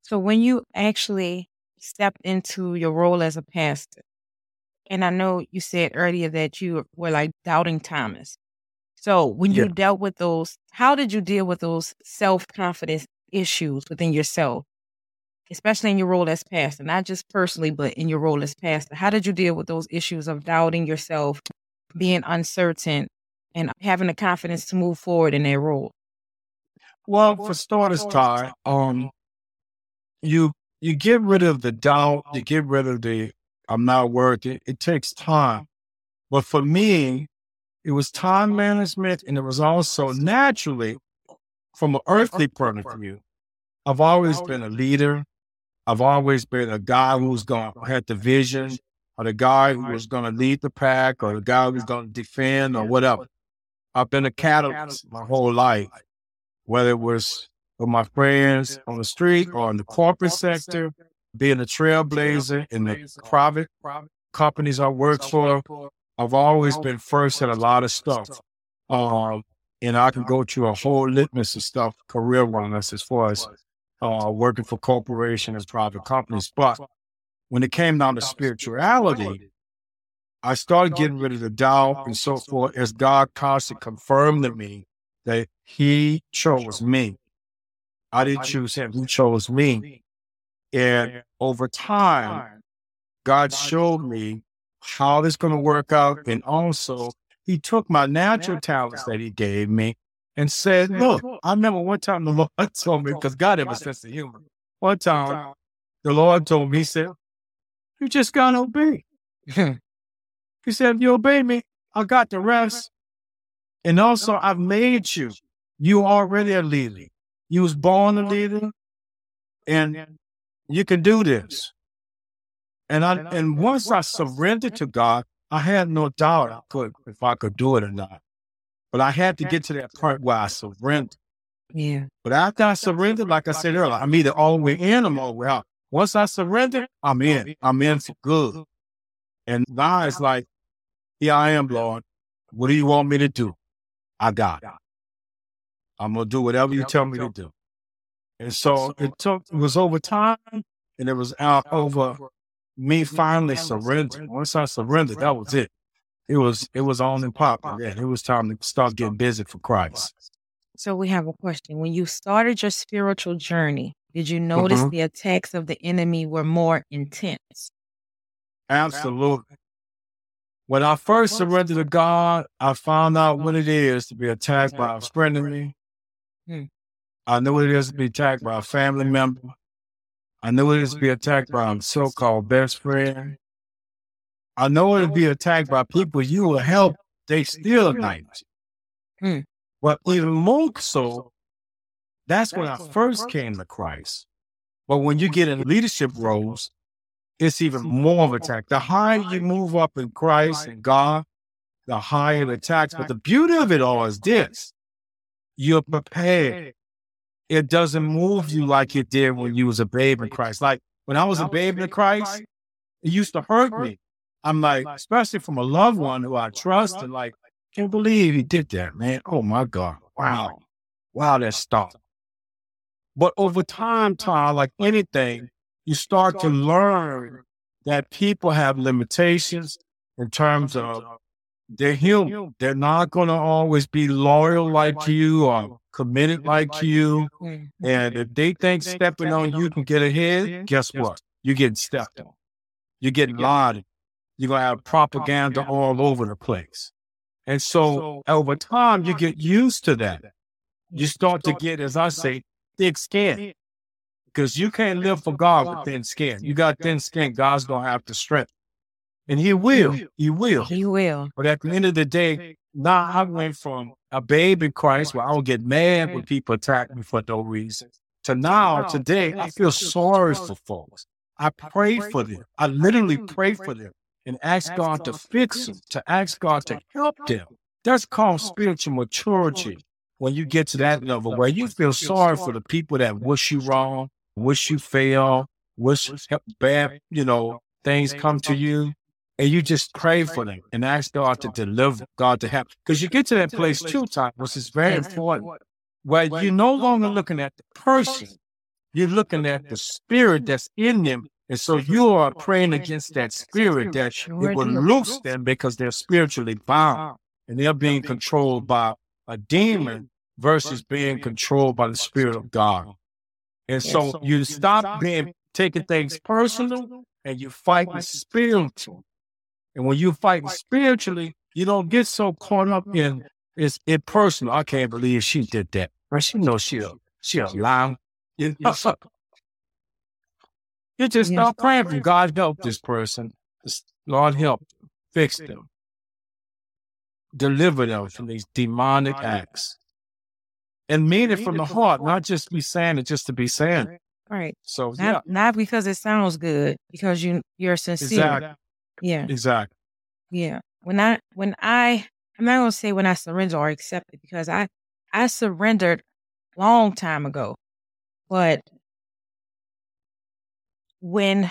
So when you actually stepped into your role as a pastor, and I know you said earlier that you were like doubting Thomas. So when you dealt with those, how did you deal with those self-confidence issues within yourself, especially in your role as pastor, not just personally, but in your role as pastor? How did you deal with those issues of doubting yourself, being uncertain, and having the confidence to move forward in their role? Well, for starters, Ty, you get rid of the doubt, you get rid of the, I'm not worthy. It takes time. But for me, it was time management, and it was also naturally, from an earthly point of view, I've always been a leader. I've always been a guy who's going to have the vision, or the guy who was going to lead the pack, or the guy who's going to defend, or whatever. I've been a catalyst my whole life, whether it was with my friends on the street or in the corporate sector, being a trailblazer in the private companies I work for. I've always been first at a lot of stuff. And I can go through a whole litmus of stuff career-wise as far as working for corporations and private companies. But when it came down to spirituality, I started getting rid of the doubt and so forth as God constantly confirmed to me that he chose me. I didn't choose him. He chose me. And over time, God showed me how this is going to work out. And also, he took my natural talents that he gave me and said, look, I remember one time the Lord told me, because God had a sense of humor. One time, the Lord told me, he said, you just got to obey. He said, if you obey me, I got the rest. And also, I've made you. You already are leading. You was born a leader, and you can do this. And once I surrendered to God, I had no doubt if I could do it or not. But I had to get to that point where I surrendered. Yeah. But after I surrendered, like I said earlier, I'm either all the way in or all the way out. Once I surrendered, I'm in. I'm in for good. And now it's like, here I am, Lord. What do you want me to do? I got it. I'm going to do whatever you tell me to do. And so it was over time, and it was out over me finally surrendering. Once I surrendered, that was it. It was on and popping. Yeah, it was time to start getting busy for Christ. So we have a question. When you started your spiritual journey, did you notice the attacks of the enemy were more intense? Absolutely. When I first surrendered to God, I found out what it is to be attacked by a friend of me. I knew what it is to be attacked by a family member. I knew what it is to be attacked by a so-called best friend. I know it would be attacked by people you will help. They still knight you. But even more so, that's when I first came to Christ. But when you get in leadership roles, it's even more of an attack. The higher you move up in Christ and God, the higher the attacks. But the beauty of it all is this: you're prepared. It doesn't move you like it did when you was a babe in Christ. Like when I was a babe in Christ, it used to hurt me. I'm like, especially from a loved one who I trust, and like, I can't believe he did that, man. Oh my God. Wow, that stopped. But over time, Tom, like anything, you start to learn that people have limitations in terms of they're human. They're not going to always be loyal like you or committed like you. And if they think stepping on you can get ahead, guess what? You're getting stepped on. You're getting lauded. You're going to have propaganda all over the place. And so over time, you get used to that. You start to get, as I say, thick skin, because you can't live for God with thin skin. You got thin skin, God's going to have to strength. And He will. But at the end of the day, now I went from a babe in Christ where I would get mad when people attack me for no reason to now, today, I feel sorry for folks. I pray for them. I literally pray for them and ask God to fix them, to ask God to help them. That's called spiritual maturity. When you get to that level where you feel sorry for the people that wish you wrong, wish you fail, wish bad, things come to you, and you just pray for them and ask God to deliver, God to help. Because you get to that place too, Tom, which is very important, where you're no longer looking at the person, you're looking at the spirit that's in them. And so you are praying against that spirit that it will loose them because they're spiritually bound and they're being controlled by a demon versus being controlled by the Spirit of God. And so you stop taking things personal and you fight spiritual. And when you fight spiritually, you don't get so caught up in it's impersonal. I can't believe she did that. She knows she'll lie. You just start praying for God, help this person. Lord, help them. Fix them. Deliver them from these demonic acts and mean it from the heart, not just be saying it just to be saying it. Right. So, yeah. Not because it sounds good, because you're sincere. Exactly. Yeah. Exactly. Yeah. I'm not going to say when I surrendered or accepted, because I surrendered a long time ago. But when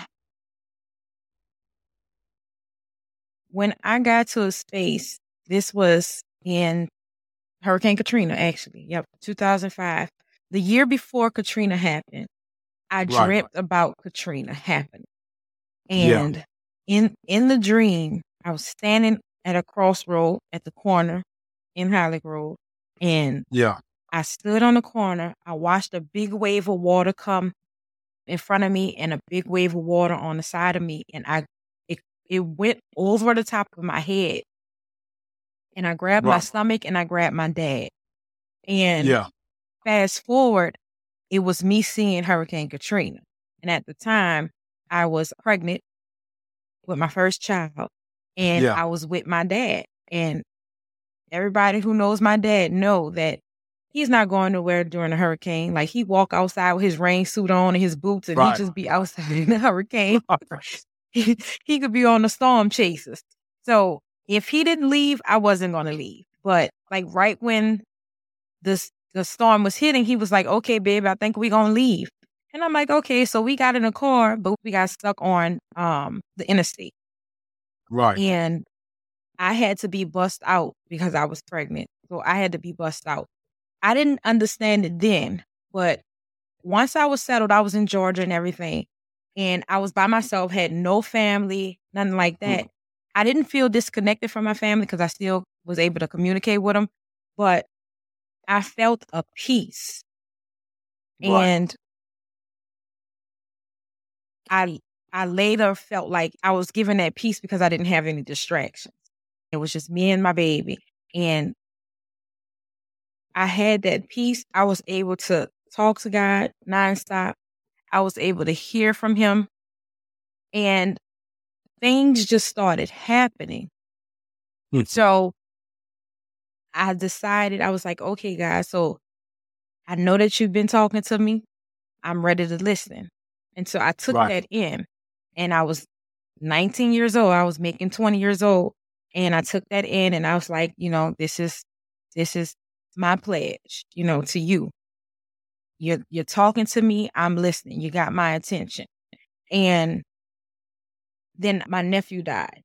I got to a space, this was in Hurricane Katrina, actually. Yep, 2005. The year before Katrina happened, I dreamt about Katrina happening. And in the dream, I was standing at a crossroad at the corner in Highland Road. And I stood on the corner. I watched a big wave of water come in front of me and a big wave of water on the side of me. And it went over the top of my head. And I grabbed my stomach and I grabbed my dad. And fast forward, it was me seeing Hurricane Katrina. And at the time, I was pregnant with my first child. And I was with my dad. And everybody who knows my dad know that he's not going nowhere during a hurricane. Like, he walk outside with his rain suit on and his boots, and he just be outside in the hurricane. He could be on the storm chasers. So if he didn't leave, I wasn't going to leave. But like right when the storm was hitting, he was like, okay, babe, I think we're going to leave. And I'm like, okay. So we got in a car, but we got stuck on the interstate. Right. And I had to be bussed out because I was pregnant. So I had to be bussed out. I didn't understand it then, but once I was settled, I was in Georgia and everything. And I was by myself, had no family, nothing like that. I didn't feel disconnected from my family because I still was able to communicate with them, but I felt a peace. Right. And I later felt like I was given that peace because I didn't have any distractions. It was just me and my baby. And I had that peace. I was able to talk to God nonstop. I was able to hear from him. And things just started happening. So I decided, I was like, okay, guys, so I know that you've been talking to me. I'm ready to listen. And so I took that in. and I was 19 years old. I was making 20 years old. And I took that in and I was like, you know, this is my pledge, you know, to you. You're talking to me. I'm listening. You got my attention. And then my nephew died.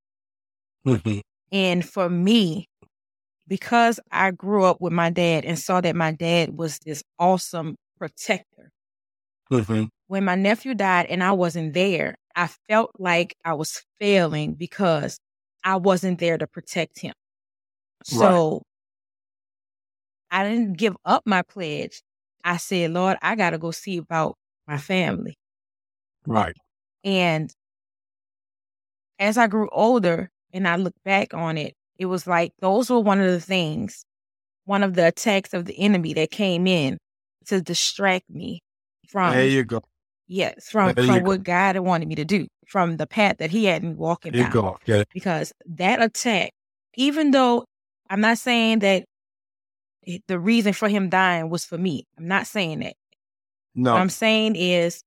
Mm-hmm. And for me, because I grew up with my dad and saw that my dad was this awesome protector. Mm-hmm. When my nephew died and I wasn't there, I felt like I was failing because I wasn't there to protect him. Right. So I didn't give up my pledge. I said, Lord, I got to go see about my family. Right. And as I grew older and I look back on it, it was like those were one of the attacks of the enemy that came in to distract me from. There you go. Yes, from what God wanted me to do, from the path that he had me walking down. There you go. Yeah. Because that attack, even though I'm not saying that the reason for him dying was for me. I'm not saying that. No. What I'm saying is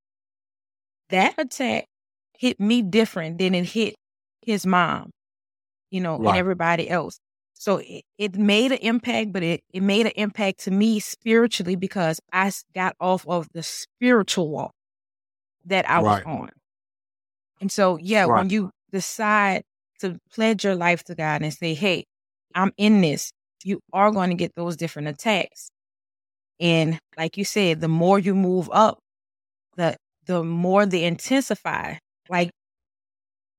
that attack hit me different than it hit his mom, you know, right, and everybody else. So it made an impact, but it made an impact to me spiritually because I got off of the spiritual walk that I right, was on. And so, yeah, right, when you decide to pledge your life to God and say, hey, I'm in this, you are going to get those different attacks. And like you said, the more you move up, the more they intensify. Like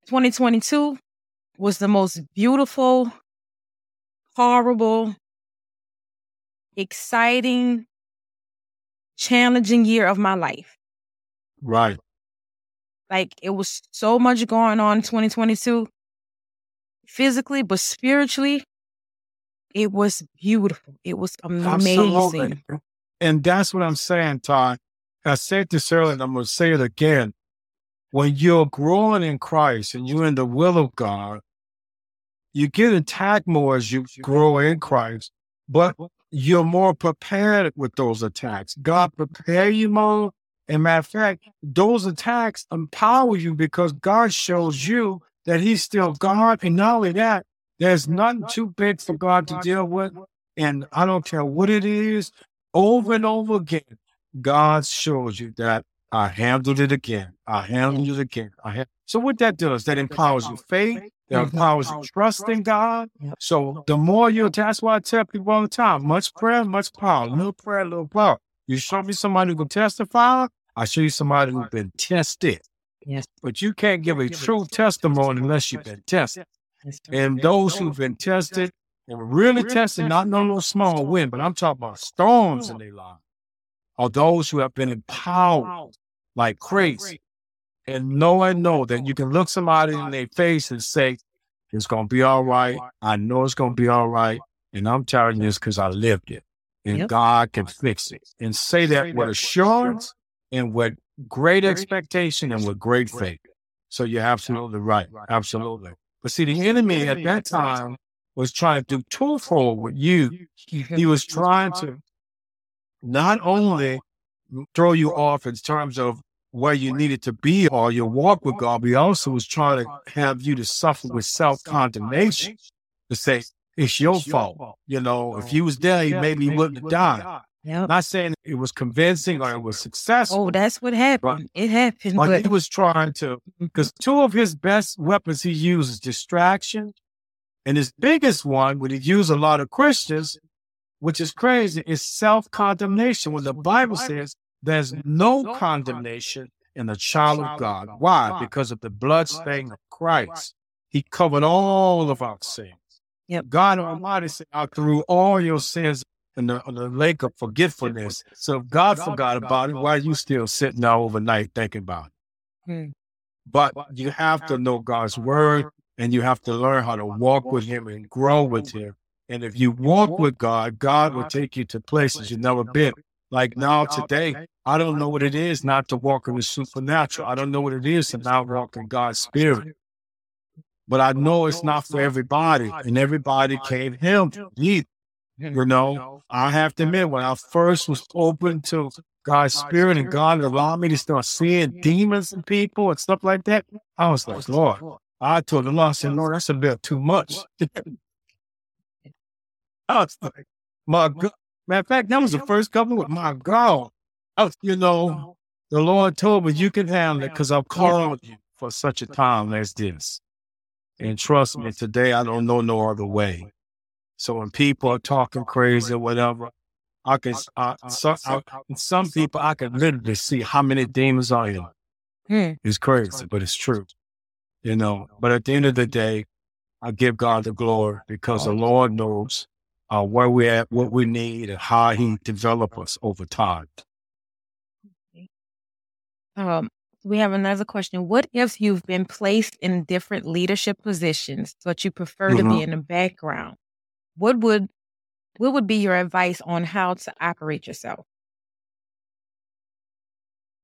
2022 was the most beautiful, horrible, exciting, challenging year of my life. Right. Like it was so much going on in 2022 physically, but spiritually, it was beautiful. It was amazing. Absolutely. And that's what I'm saying, Ty. I said this earlier, and I'm going to say it again. When you're growing in Christ and you're in the will of God, you get attacked more as you grow in Christ, but you're more prepared with those attacks. God prepare you more. And matter of fact, those attacks empower you because God shows you that he's still God. And not only that, there's nothing too big for God to deal with. And I don't care what it is, over and over again, God shows you that I handled it again. I handled it again. So what that does, that empowers your faith. That empowers your trust in God. So the more you, that's why I tell people all the time, much prayer, much power. Little prayer, little power. You show me somebody who can testify, I show you somebody who's been tested. Yes. But you can't give a true testimony unless you've been tested. And those who've been tested and really tested, not no small wind, but I'm talking about storms in their life, are those who have been empowered like crazy. And know that you can look somebody in their face and say, it's going to be all right. I know it's going to be all right. And I'm telling you this because I lived it. And God can fix it. And say that with assurance and with great expectation and with great faith. So you're absolutely right. Absolutely. But see, the enemy at that time was trying to do twofold with you. He was trying to not only throw you off in terms of where you needed to be or your walk with God, but he also was trying to have you to suffer with self-condemnation, to say, it's your fault. You know, if you was there, maybe he wouldn't have died. Yep. Not saying it was convincing or it was successful. Oh, that's what happened. Right? It happened. Like he was trying to, because two of his best weapons he uses, distraction, and his biggest one, when he used a lot of Christians, which is crazy, is self-condemnation. When the Bible says there's no condemnation in the child of God. Why? Because of the bloodstain of Christ. He covered all of our sins. Yep. God Almighty said, I threw all your sins in the lake of forgetfulness. So if God forgot about it, why are you still sitting there overnight thinking about it? But you have to know God's word, and you have to learn how to walk with him and grow with him. And if you walk with God, God will take you to places you've never been. Like now today, I don't know what it is not to walk in the supernatural. I don't know what it is to not walk in God's spirit. But I know it's not for everybody, and everybody can't help it either. You know, I have to admit, when I first was open to God's Spirit and God allowed me to start seeing demons in people and stuff like that. I was like, Lord, I told the Lord, I said, Lord, that's a bit too much. I was like, my God. Matter of fact, that was the first couple with my God. I was, you know, the Lord told me you can handle it because I've called you for such a time as this. And trust me, today I don't know no other way. So when people are talking crazy or whatever, I can, some people, I can literally see how many demons are in it. It's crazy, but it's true. You know, but at the end of the day, I give God the glory because the Lord knows where we're at, what we need, and how He develops us over time. We have another question. What if you've been placed in different leadership positions, but you prefer to be in the background? What would be your advice on how to operate yourself?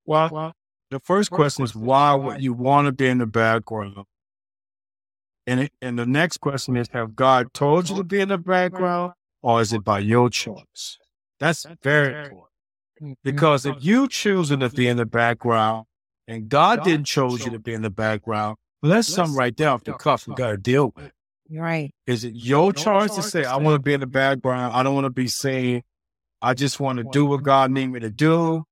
Well, the first question is why would you want to be in the background? And the next question is, have God told you to be in the background or is it by your choice? That's very important. Because if you choosing to be in the background and God didn't chose you to be in the background, well, that's something right there off the cuff we got to deal with. Right. Is it your choice to say, I want to be in the background. I don't want to be seen. I just want to do what God needs me to do.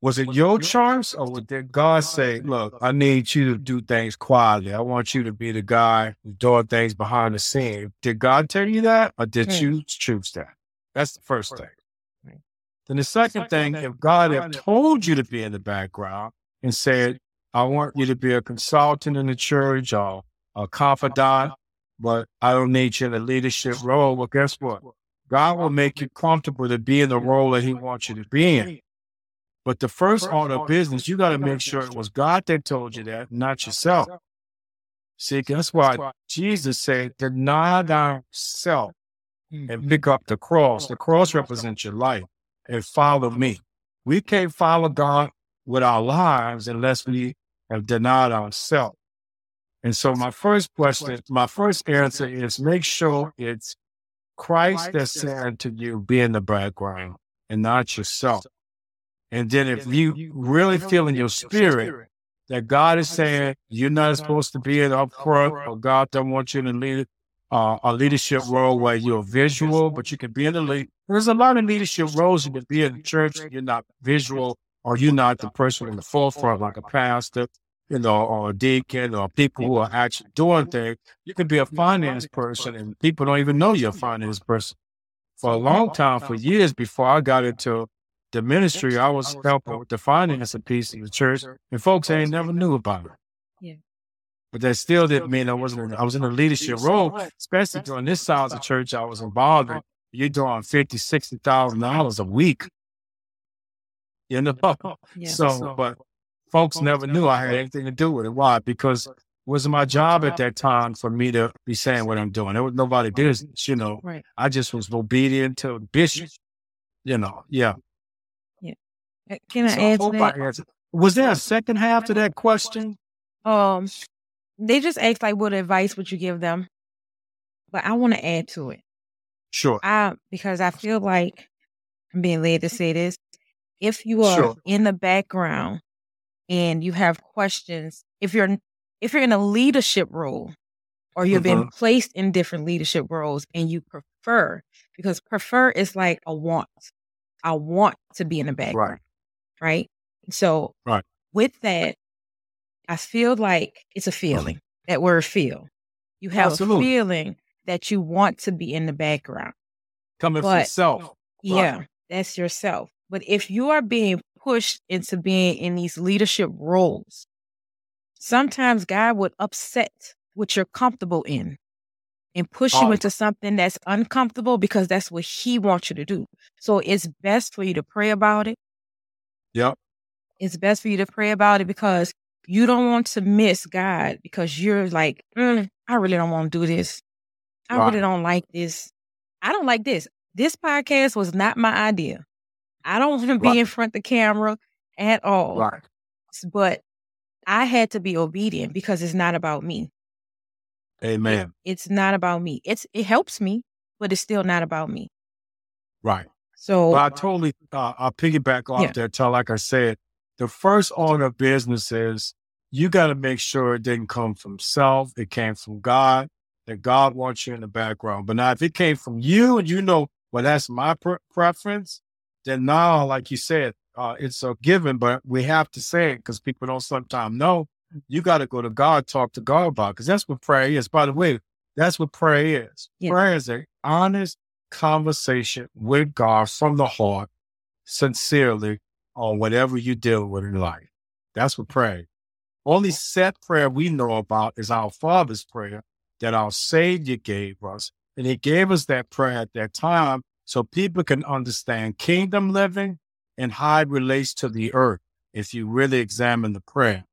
Was it your choice or did God say, look, I need you to do things quietly. I want you to be the guy who's doing things behind the scenes. Did God tell you that or did you choose that? That's the first thing. Then the second thing, if God had told you to be in the background and said, I want you to be a consultant in the church or a confidant, but I don't need you in a leadership role. Well, guess what? God will make you comfortable to be in the role that He wants you to be in. But the first order of business, you got to make sure it was God that told you that, not yourself. See, that's why Jesus said, deny thyself and pick up the cross. The cross represents your life and follow me. We can't follow God with our lives unless we have denied ourselves. And so my first question, my first answer is make sure it's Christ that's saying to you, be in the background and not yourself. And then if you really feel in your spirit that God is saying you're not supposed to be in up front or God doesn't want you to lead a leadership role where you're visual, but you can be in the lead. There's a lot of leadership roles you can be in the church. You're not visual or you're not the person in the forefront like a pastor, you know, or a deacon or people who are actually doing things. You can be a finance person and people don't even know you're a finance person. For a long time, for years before I got into the ministry, I was helping with the financing piece of the church and folks ain't never knew about it. Yeah. But that still didn't mean I was in a leadership role, especially during this size of church I was involved in. You're doing $50,000, $60,000 a week. You know? Yeah. So, but folks never knew I had anything to do with it. Why? Because it was my job at that time for me to be saying what I'm doing. There was nobody business, you know. Right. I just was obedient to the bishop, you know. Yeah. Yeah. Can I answer that? Was there a second half to that question? They just asked, like, what advice would you give them? But I want to add to it. Sure. Because I feel like I'm being led to say this. If you are in the background, and you have questions, if you're in a leadership role or you've been placed in different leadership roles and you prefer, because prefer is like a want. I want to be in the background, right? So with that, I feel like it's a feeling, that word feel. You have a feeling that you want to be in the background. Coming from yourself. Right. Yeah, that's yourself. But if you are being pushed into being in these leadership roles, sometimes God would upset what you're comfortable in and push you into something that's uncomfortable because that's what He wants you to do. So it's best for you to pray about it. Yep. It's best for you to pray about it because you don't want to miss God because you're like, I really don't want to do this. I really don't like this. I don't like this. This podcast was not my idea. I don't want to be in front of the camera at all. Right. But I had to be obedient because it's not about me. Amen. It's not about me. It helps me, but it's still not about me. Right. So I totally, I'll piggyback off there. Like I said, the first order of business is you got to make sure it didn't come from self. It came from God, that God wants you in the background. But now if it came from you and you know, well, that's my preference, then now, like you said, it's a given, but we have to say it because people don't sometimes know. You got to go to God, talk to God about it, because that's what prayer is. By the way, that's what prayer is. Yeah. Prayer is an honest conversation with God from the heart, sincerely, on whatever you deal with in life. That's what prayer is. Only set prayer we know about is our Father's prayer that our Savior gave us. And he gave us that prayer at that time so people can understand kingdom living and how it relates to the earth, if you really examine the prayer,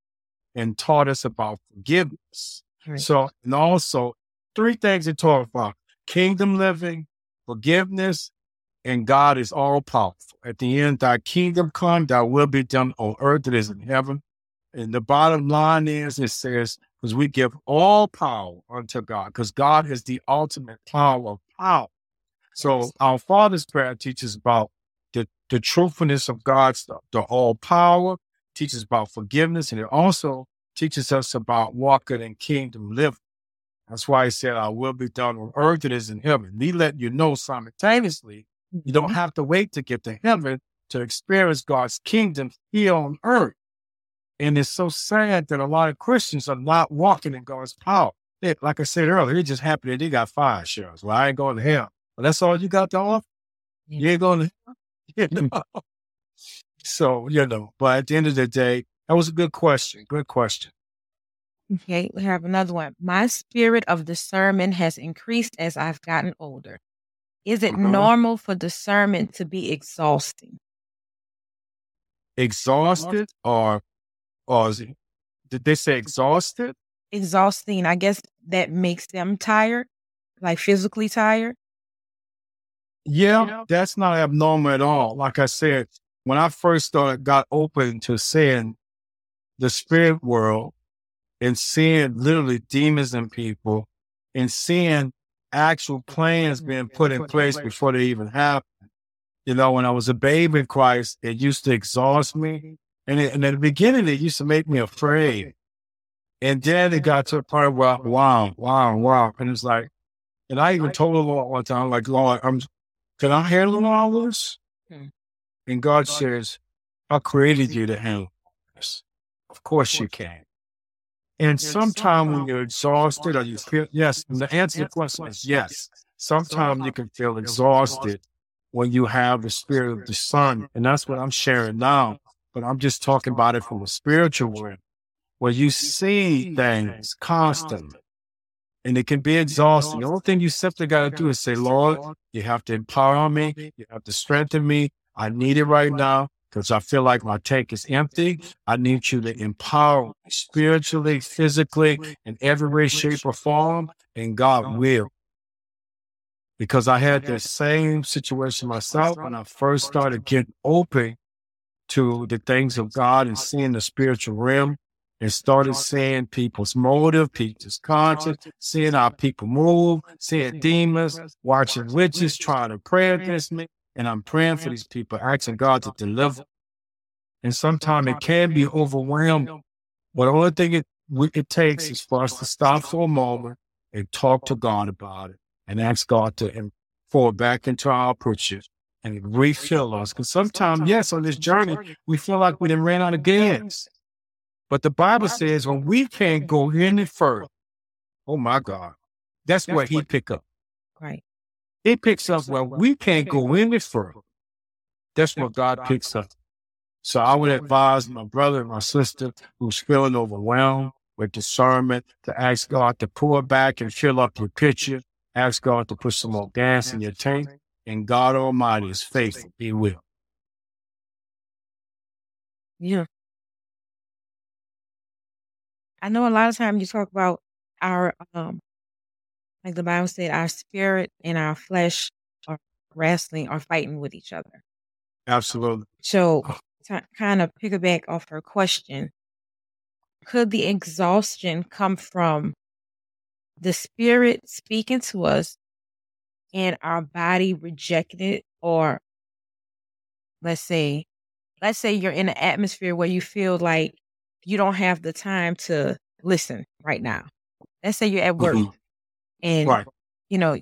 and taught us about forgiveness. Right. So, and also, three things it taught about: kingdom living, forgiveness, and God is all powerful. At the end, thy kingdom come, thy will be done on earth as it is in heaven. And the bottom line is, it says, because we give all power unto God, because God is the ultimate power of power. So our Father's prayer teaches about the truthfulness of God's stuff, the all power, teaches about forgiveness, and it also teaches us about walking in kingdom living. That's why he said, I will be done on earth as it is in heaven. And he let you know simultaneously, you don't have to wait to get to heaven to experience God's kingdom here on earth. And it's so sad that a lot of Christians are not walking in God's power. They, like I said earlier, it's just happy that they got fire shows. Well, I ain't going to hell. Well, that's all you got to offer? You ain't going to hell? You know? So, you know, but at the end of the day, that was a good question. Good question. Okay, we have another one. My spirit of discernment has increased as I've gotten older. Is it normal for discernment to be exhausting? Exhausted or is it, did they say exhausted? Exhausting. I guess that makes them tired, like physically tired. Yeah, you know? That's not abnormal at all. Like I said, when I first started, got open to seeing the spirit world and seeing literally demons in people and seeing actual plans being put in place before they even happen. You know, when I was a babe in Christ, it used to exhaust me. And at the beginning, it used to make me afraid. And then it got to a point where, wow. And it's like, and I even told the Lord one time, like, Lord, can I handle all this? And God says, I created you to handle this. Of course you can. And sometimes when you're exhausted or you feel, yes, and the answer to the question is yes. Sometimes you can feel exhausted when you have the spirit of the Son. And that's what I'm sharing now. But I'm just talking about it from a spiritual world where you see things constantly. And it can be exhausting. The only thing you simply got to do is say, Lord, you have to empower me. You have to strengthen me. I need it right now because I feel like my tank is empty. I need you to empower me spiritually, physically, in every way, shape, or form, and God will. Because I had the same situation myself when I first started getting open to the things of God and seeing the spiritual realm and started seeing people's motive, people's conscience, seeing how people move, seeing demons, watching witches, trying to pray against me. And I'm praying for these people, asking God to deliver. And sometimes it can be overwhelming. But the only thing it takes is for us to stop for a moment and talk to God about it and ask God to fall back into our picture and refill us. Because sometimes, yes, on this journey, we feel like we done ran out of gas. But the Bible says when we can't go any further, oh my God, that's where he pick up. Right. It picks up where we can't go any further. That's what God picks up. So I would advise my brother and my sister who's feeling overwhelmed with discernment to ask God to pull back and fill up your pitcher. Ask God to put some more gas in your tank. And God Almighty is faithful. He will. Yeah. I know a lot of times you talk about our like the Bible said, our spirit and our flesh are wrestling or fighting with each other. Absolutely. So to kind of piggyback off her question, could the exhaustion come from the spirit speaking to us and our body rejecting it or let's say you're in an atmosphere where you feel like you don't have the time to listen right now. Let's say you're at work and, you know,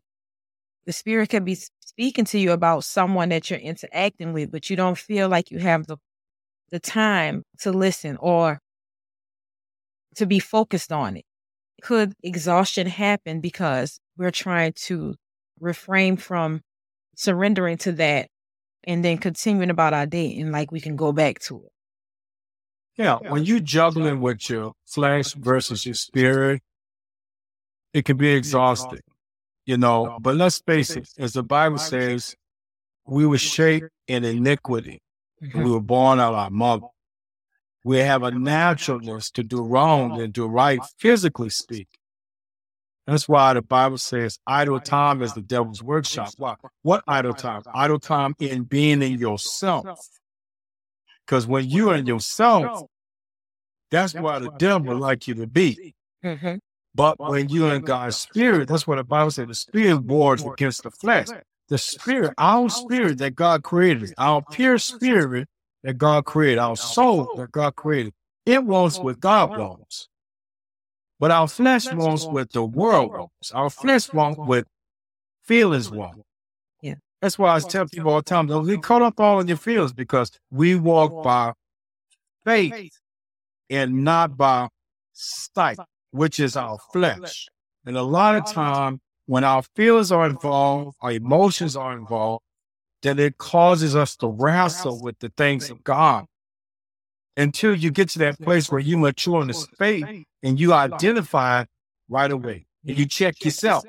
the Spirit could be speaking to you about someone that you're interacting with, but you don't feel like you have the time to listen or to be focused on it. Could exhaustion happen because we're trying to refrain from surrendering to that and then continuing about our day and like we can go back to it? Yeah, when you're juggling with your flesh versus your spirit, it can be exhausting, you know. But let's face it, as the Bible says, we were shaped in iniquity. We were born out of our mother. We have a naturalness to do wrong and do right, physically speaking. That's why the Bible says idle time is the devil's workshop. Why? What idle time? Idle time in being in yourself. Because when you're in yourself, that's where the devil would like you to be. But when you're in God's spirit, that's what the Bible says, the spirit wars against the flesh. The spirit, our spirit that God created, our pure spirit that God created, our soul that God created, it wants what God wants. But our flesh wants what the world wants. Our flesh wants what feelings want. Yeah. That's why I tell people all the time, don't get caught up all in your feelings, because we walk by faith and not by sight, which is our flesh. And a lot of time when our feelings are involved, our emotions are involved, then it causes us to wrestle with the things of God. Until you get to that place where you mature in the faith and you identify right away and you check yourself.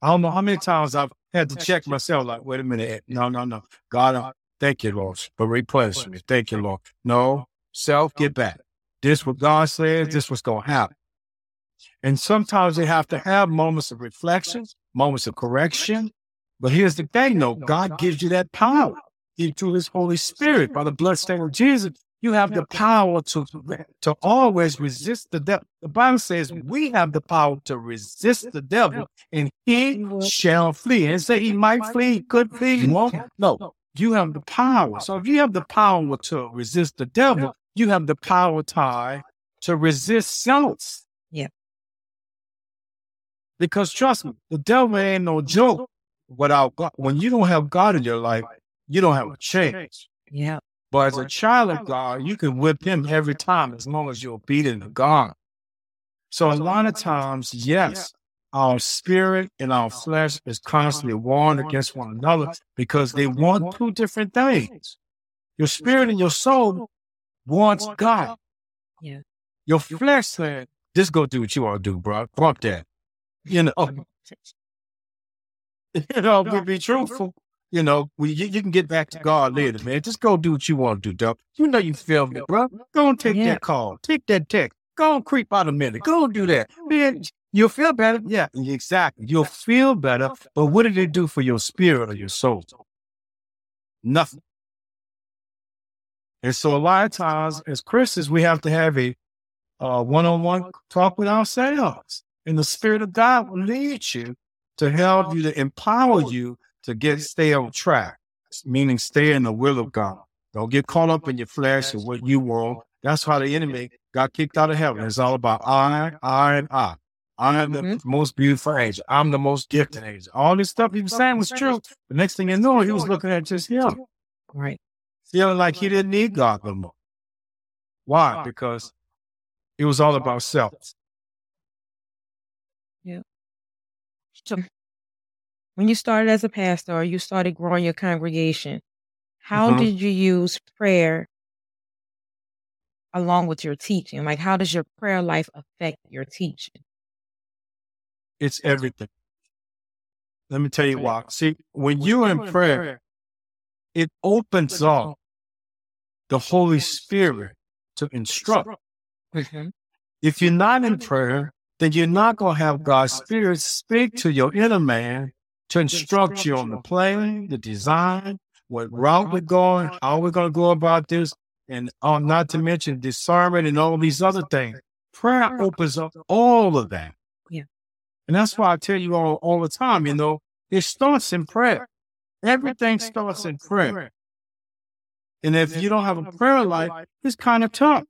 I don't know how many times I've had to check myself, like, wait a minute. No. God, thank you, Lord, for replenishing me. Thank you, Lord. No, self, get back. This what God says, this what's going to happen. And sometimes they have to have moments of reflection, moments of correction. But here's the thing, though. God gives you that power through his Holy Spirit, by the bloodstained of Jesus. You have the power to always resist the devil. The Bible says we have the power to resist the devil and he shall flee. And say he might flee, could flee, won't. No, you have the power. So if you have the power to resist the devil, you have the power to resist self. Yeah. Because trust me, the devil ain't no joke. Without God, when you don't have God in your life, you don't have a chance. Yeah. But as a child of God, you can whip him every time as long as you're obedient to God. So a lot of times, yes, our spirit and our flesh is constantly warring against one another because they want two different things. Your spirit and your soul wants God. Yeah. Your flesh said, "This go do what you want to do, bro. Fuck that." You know. You know, to be truthful. You know, you can get back to God later, man. Just go do what you want to do, dog. You know you feel me, bro. Go and take that call. Take that text. Go and creep out a minute. Go and do that. Man, you'll feel better. Yeah, exactly. You'll feel better. But what did it do for your spirit or your soul? Nothing. And so a lot of times as Christians, we have to have a one-on-one talk with ourselves. And the Spirit of God will lead you to help you, to empower you to stay on track, meaning stay in the will of God. Don't get caught up in your flesh and what you want. That's how the enemy got kicked out of heaven. It's all about I, and I. I am the most beautiful angel. I'm the most gifted angel. All this stuff he was saying was true. The next thing you know, he was looking at just him. Right. Feeling like he didn't need God no more. Why? Because it was all about self. Yeah. So when you started as a pastor or you started growing your congregation, how did you use prayer along with your teaching? Like, how does your prayer life affect your teaching? It's everything. Let me tell you why. See, when you're in prayer, it opens up the Holy Spirit to instruct. If you're not in prayer, then you're not going to have God's Spirit speak to your inner man to instruct you on the plan, the design, what route we're going, how we're going to go about this, and not to mention discernment and all these other things. Prayer opens up all of that. Yeah. And that's why I tell you all the time, you know, it starts in prayer. Everything starts in prayer. And if you don't have a prayer life, it's kind of tough.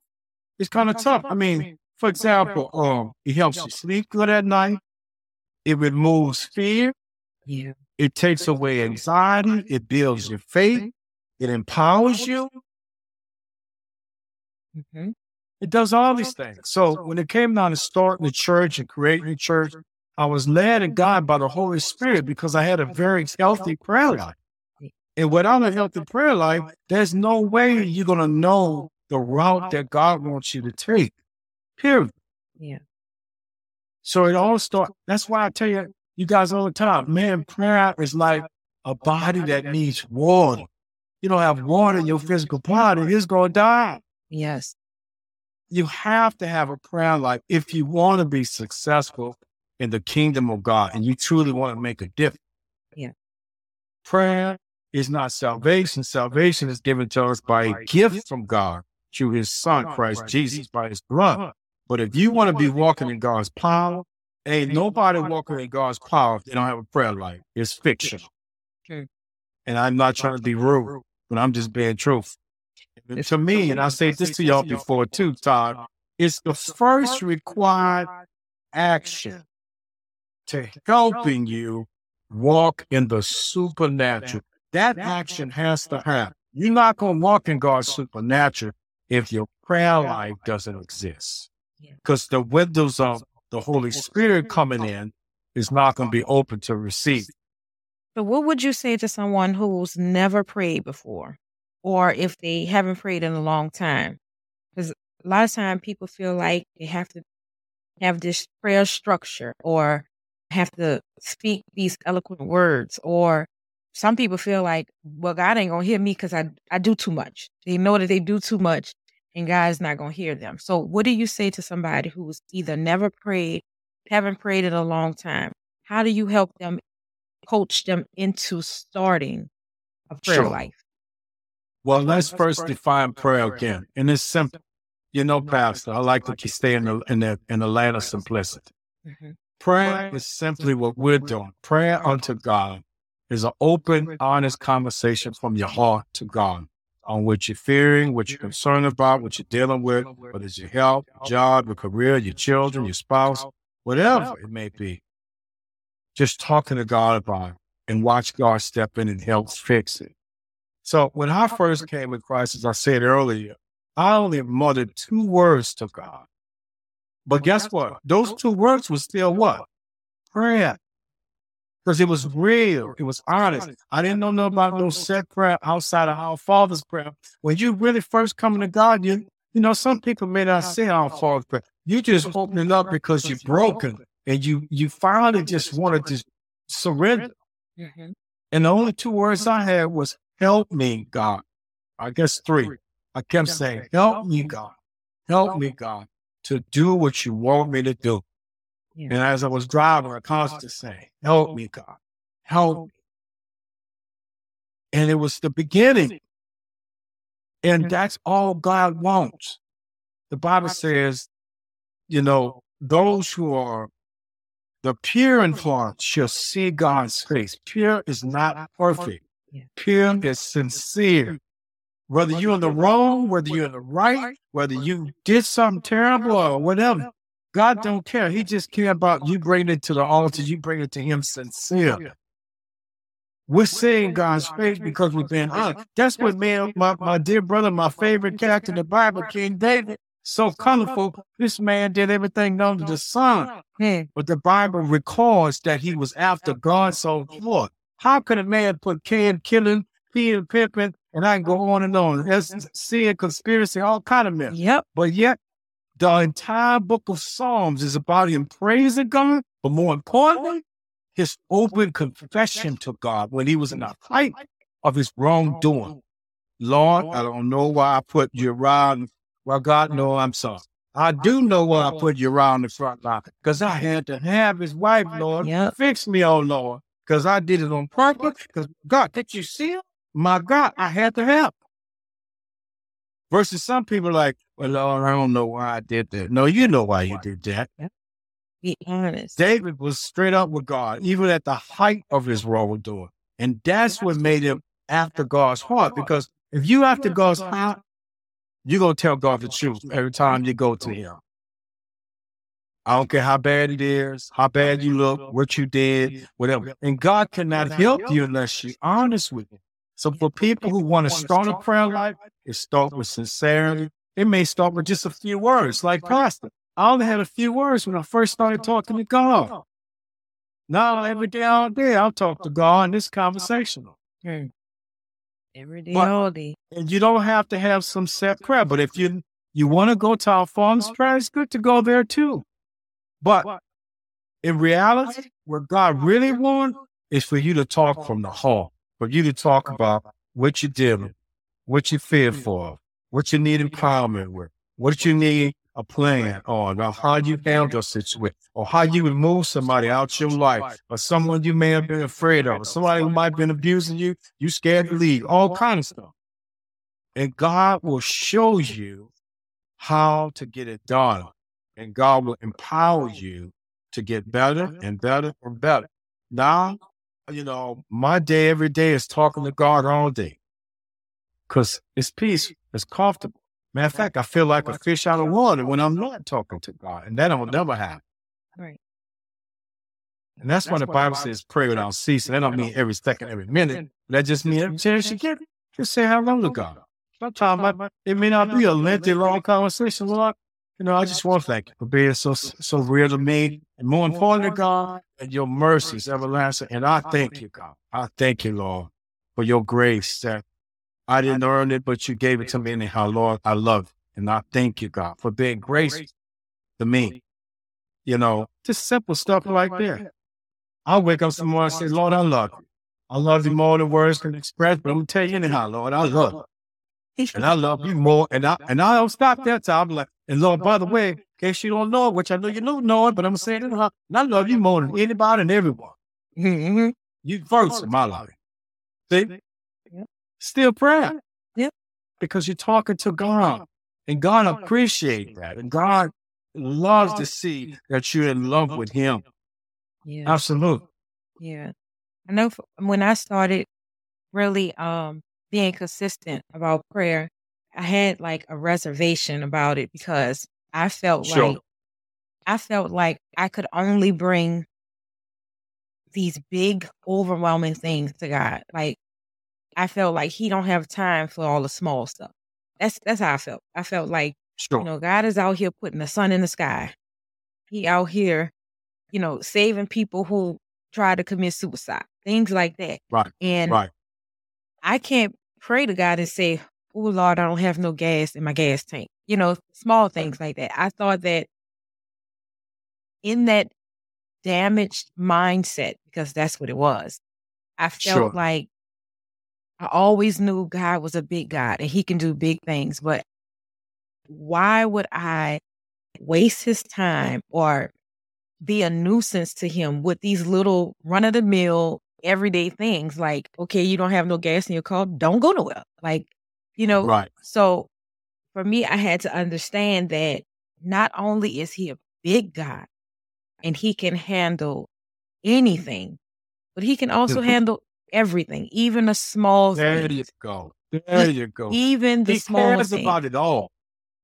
I mean, for example, it helps you sleep good at night. It removes fear. Yeah. It takes away anxiety. It builds your faith. It empowers you. Mm-hmm. It does all these things. So when it came down to starting the church and creating the church, I was led and guided by the Holy Spirit because I had a very healthy prayer life. And without a healthy prayer life, there's no way you're going to know the route that God wants you to take, period. Yeah. So it all starts. That's why I tell you guys all the time, man, prayer is like a body that needs water. You don't have water in your physical body, it's going to die. Yes. You have to have a prayer life if you want to be successful in the kingdom of God and you truly want to make a difference. Yeah. Prayer is not salvation. Salvation is given to us by a gift from God through his son, Christ Jesus, by his blood. But if you want to be walking in God's power, ain't nobody walking in God's power if they don't have a prayer life. It's fiction. Okay. And I'm not trying to be rude, but I'm just being truthful. To me, and I say this to y'all before too, Todd, it's the first required action to helping you walk in the supernatural. That action has to happen. You're not going to walk in God's supernatural if your prayer life doesn't exist. Because the windows of the Holy Spirit coming in is not going to be open to receive. But what would you say to someone who's never prayed before? Or if they haven't prayed in a long time? Because a lot of time people feel like they have to have this prayer structure or have to speak these eloquent words. Or some people feel like, well, God ain't going to hear me because I do too much. They know that they do too much and God's not going to hear them. So what do you say to somebody who's either never prayed, haven't prayed in a long time? How do you help them, coach them into starting a prayer life? Well, let's first define prayer again. And it's simple. You know, Pastor, I like that you stay in the land of simplicity. Mm-hmm. Prayer is simply what we're doing. Prayer unto God is an open, honest conversation from your heart to God on what you're fearing, what you're concerned about, what you're dealing with, whether it's your health, your job, your career, your children, your spouse, whatever it may be. Just talking to God about it and watch God step in and help fix it. So when I first came with Christ, as I said earlier, I only muttered two words to God. But guess what? Those two words were still what? Prayer. Because it was real. It was honest. I didn't know nothing about no set prayer outside of our Father's prayer. When you really first come to God, you know, some people may not say our Father's prayer. You just open it up because you're broken and you finally just want to just surrender. And the only two words I had was, help me, God. I guess three. I kept saying, help me, God. Help me, God, to do what you want me to do. Yeah. And as I was driving, I constantly saying, help me, God. Help me. And it was the beginning. And that's all God wants. The Bible says, you know, those who are the pure in heart shall see God's face. Pure is not perfect. Pure is sincere. Whether you're in the wrong, whether you're in the right, whether you did something terrible or whatever, God don't care. He just cares about you bringing it to the altar. You bring it to him sincere. We're seeing God's face because we're being honest. That's what my dear brother, my favorite character in the Bible, King David, so colorful. This man did everything known to the Son. But the Bible records that he was after God's own heart. How could a man put Cain killing, Peter Pippin, and I can go on and on. There's sin, conspiracy, all kind of myth. Yep. But yet, the entire book of Psalms is about him praising God, but more importantly, his open confession to God when he was in the height of his wrongdoing. Lord, I don't know why I put Uriah. Well, God, no, I'm sorry. I do know why I put Uriah on the front line, because I had to have his wife, Lord. Yep. Fix me, oh Lord. Because I did it on purpose. Because God, did you see him? My God, I had to help. Versus some people like, well, Lord, I don't know why I did that. No, you know why you did that. Yep. Be honest. David was straight up with God, even at the height of his wrongdoing. And that's what made him after God's heart. Because If you have to go out, you're going to tell God the truth every time you go to him. I don't care how bad it is, how bad you look, what you did, whatever. And God cannot help you unless you're honest with him. So for people who want to start a prayer life, it starts with sincerity. It may start with just a few words, like Pastor. I only had a few words when I first started talking to God. Now, every day, all day, I'll talk to God in this conversation. Every day, all day. And you don't have to have some set prayer. But if you want to go to our Father's prayer, it's good to go there too. But in reality, what God really wants is for you to talk from the heart. For you to talk about what you did, what you fear for, what you need empowerment with, what you need a plan on, or how you handle a situation, or how you remove somebody out your life, or someone you may have been afraid of, or somebody who might have been abusing you, you scared to leave, all kind of stuff. And God will show you how to get it done. And God will empower you to get better and better and better. Now, you know, my day every day is talking to God all day because it's peace, it's comfortable. Matter of fact, I feel like a fish out of water when I'm not talking to God, and that will never happen. Right. And that's why the Bible says pray without ceasing. That don't mean every second, every minute. That just means every chance you get, just say hello to God. Sometimes it may not be a lengthy, long conversation. Lord, you know, I just want to thank you for being so real to me. And more importantly, God, and your mercy is everlasting. And I thank you, God. I thank you, Lord, for your grace that I didn't earn it, but you gave it to me anyhow, Lord. I love you. And I thank you, God, for being gracious to me. You know, just simple stuff like that. I wake up tomorrow and say, Lord, I love you. I love you more than words can express, but I'm going to tell you anyhow, Lord, I love you. And I love you more. And I don't stop that time. I'm like, and Lord, by the way, in case you don't know it, which I know you don't know it, but I'm saying it, and I love you more than anybody and everyone. Mm-hmm. You first in my life. See? Yep. Still prayer. Yep. Because you're talking to God. And God appreciates that. And God loves to see that you're in love with him. Yeah. Absolutely. Yeah. I know when I started really being consistent about prayer, I had like a reservation about it because I felt like I could only bring these big, overwhelming things to God. Like I felt like he don't have time for all the small stuff. That's how I felt. I felt like, you know, God is out here putting the sun in the sky. He out here, you know, saving people who try to commit suicide, things like that. Right. And I can't pray to God and say, oh, Lord, I don't have no gas in my gas tank. You know, small things like that. I thought that in that damaged mindset, because that's what it was, I felt like I always knew God was a big God and he can do big things. But why would I waste his time or be a nuisance to him with these little run-of-the-mill, everyday things? Like, okay, you don't have no gas in your car, don't go nowhere. Like, you know, so for me, I had to understand that not only is he a big God and he can handle anything, but he can also handle everything, even a small thing. There you go. Even the small thing. He cares about it all.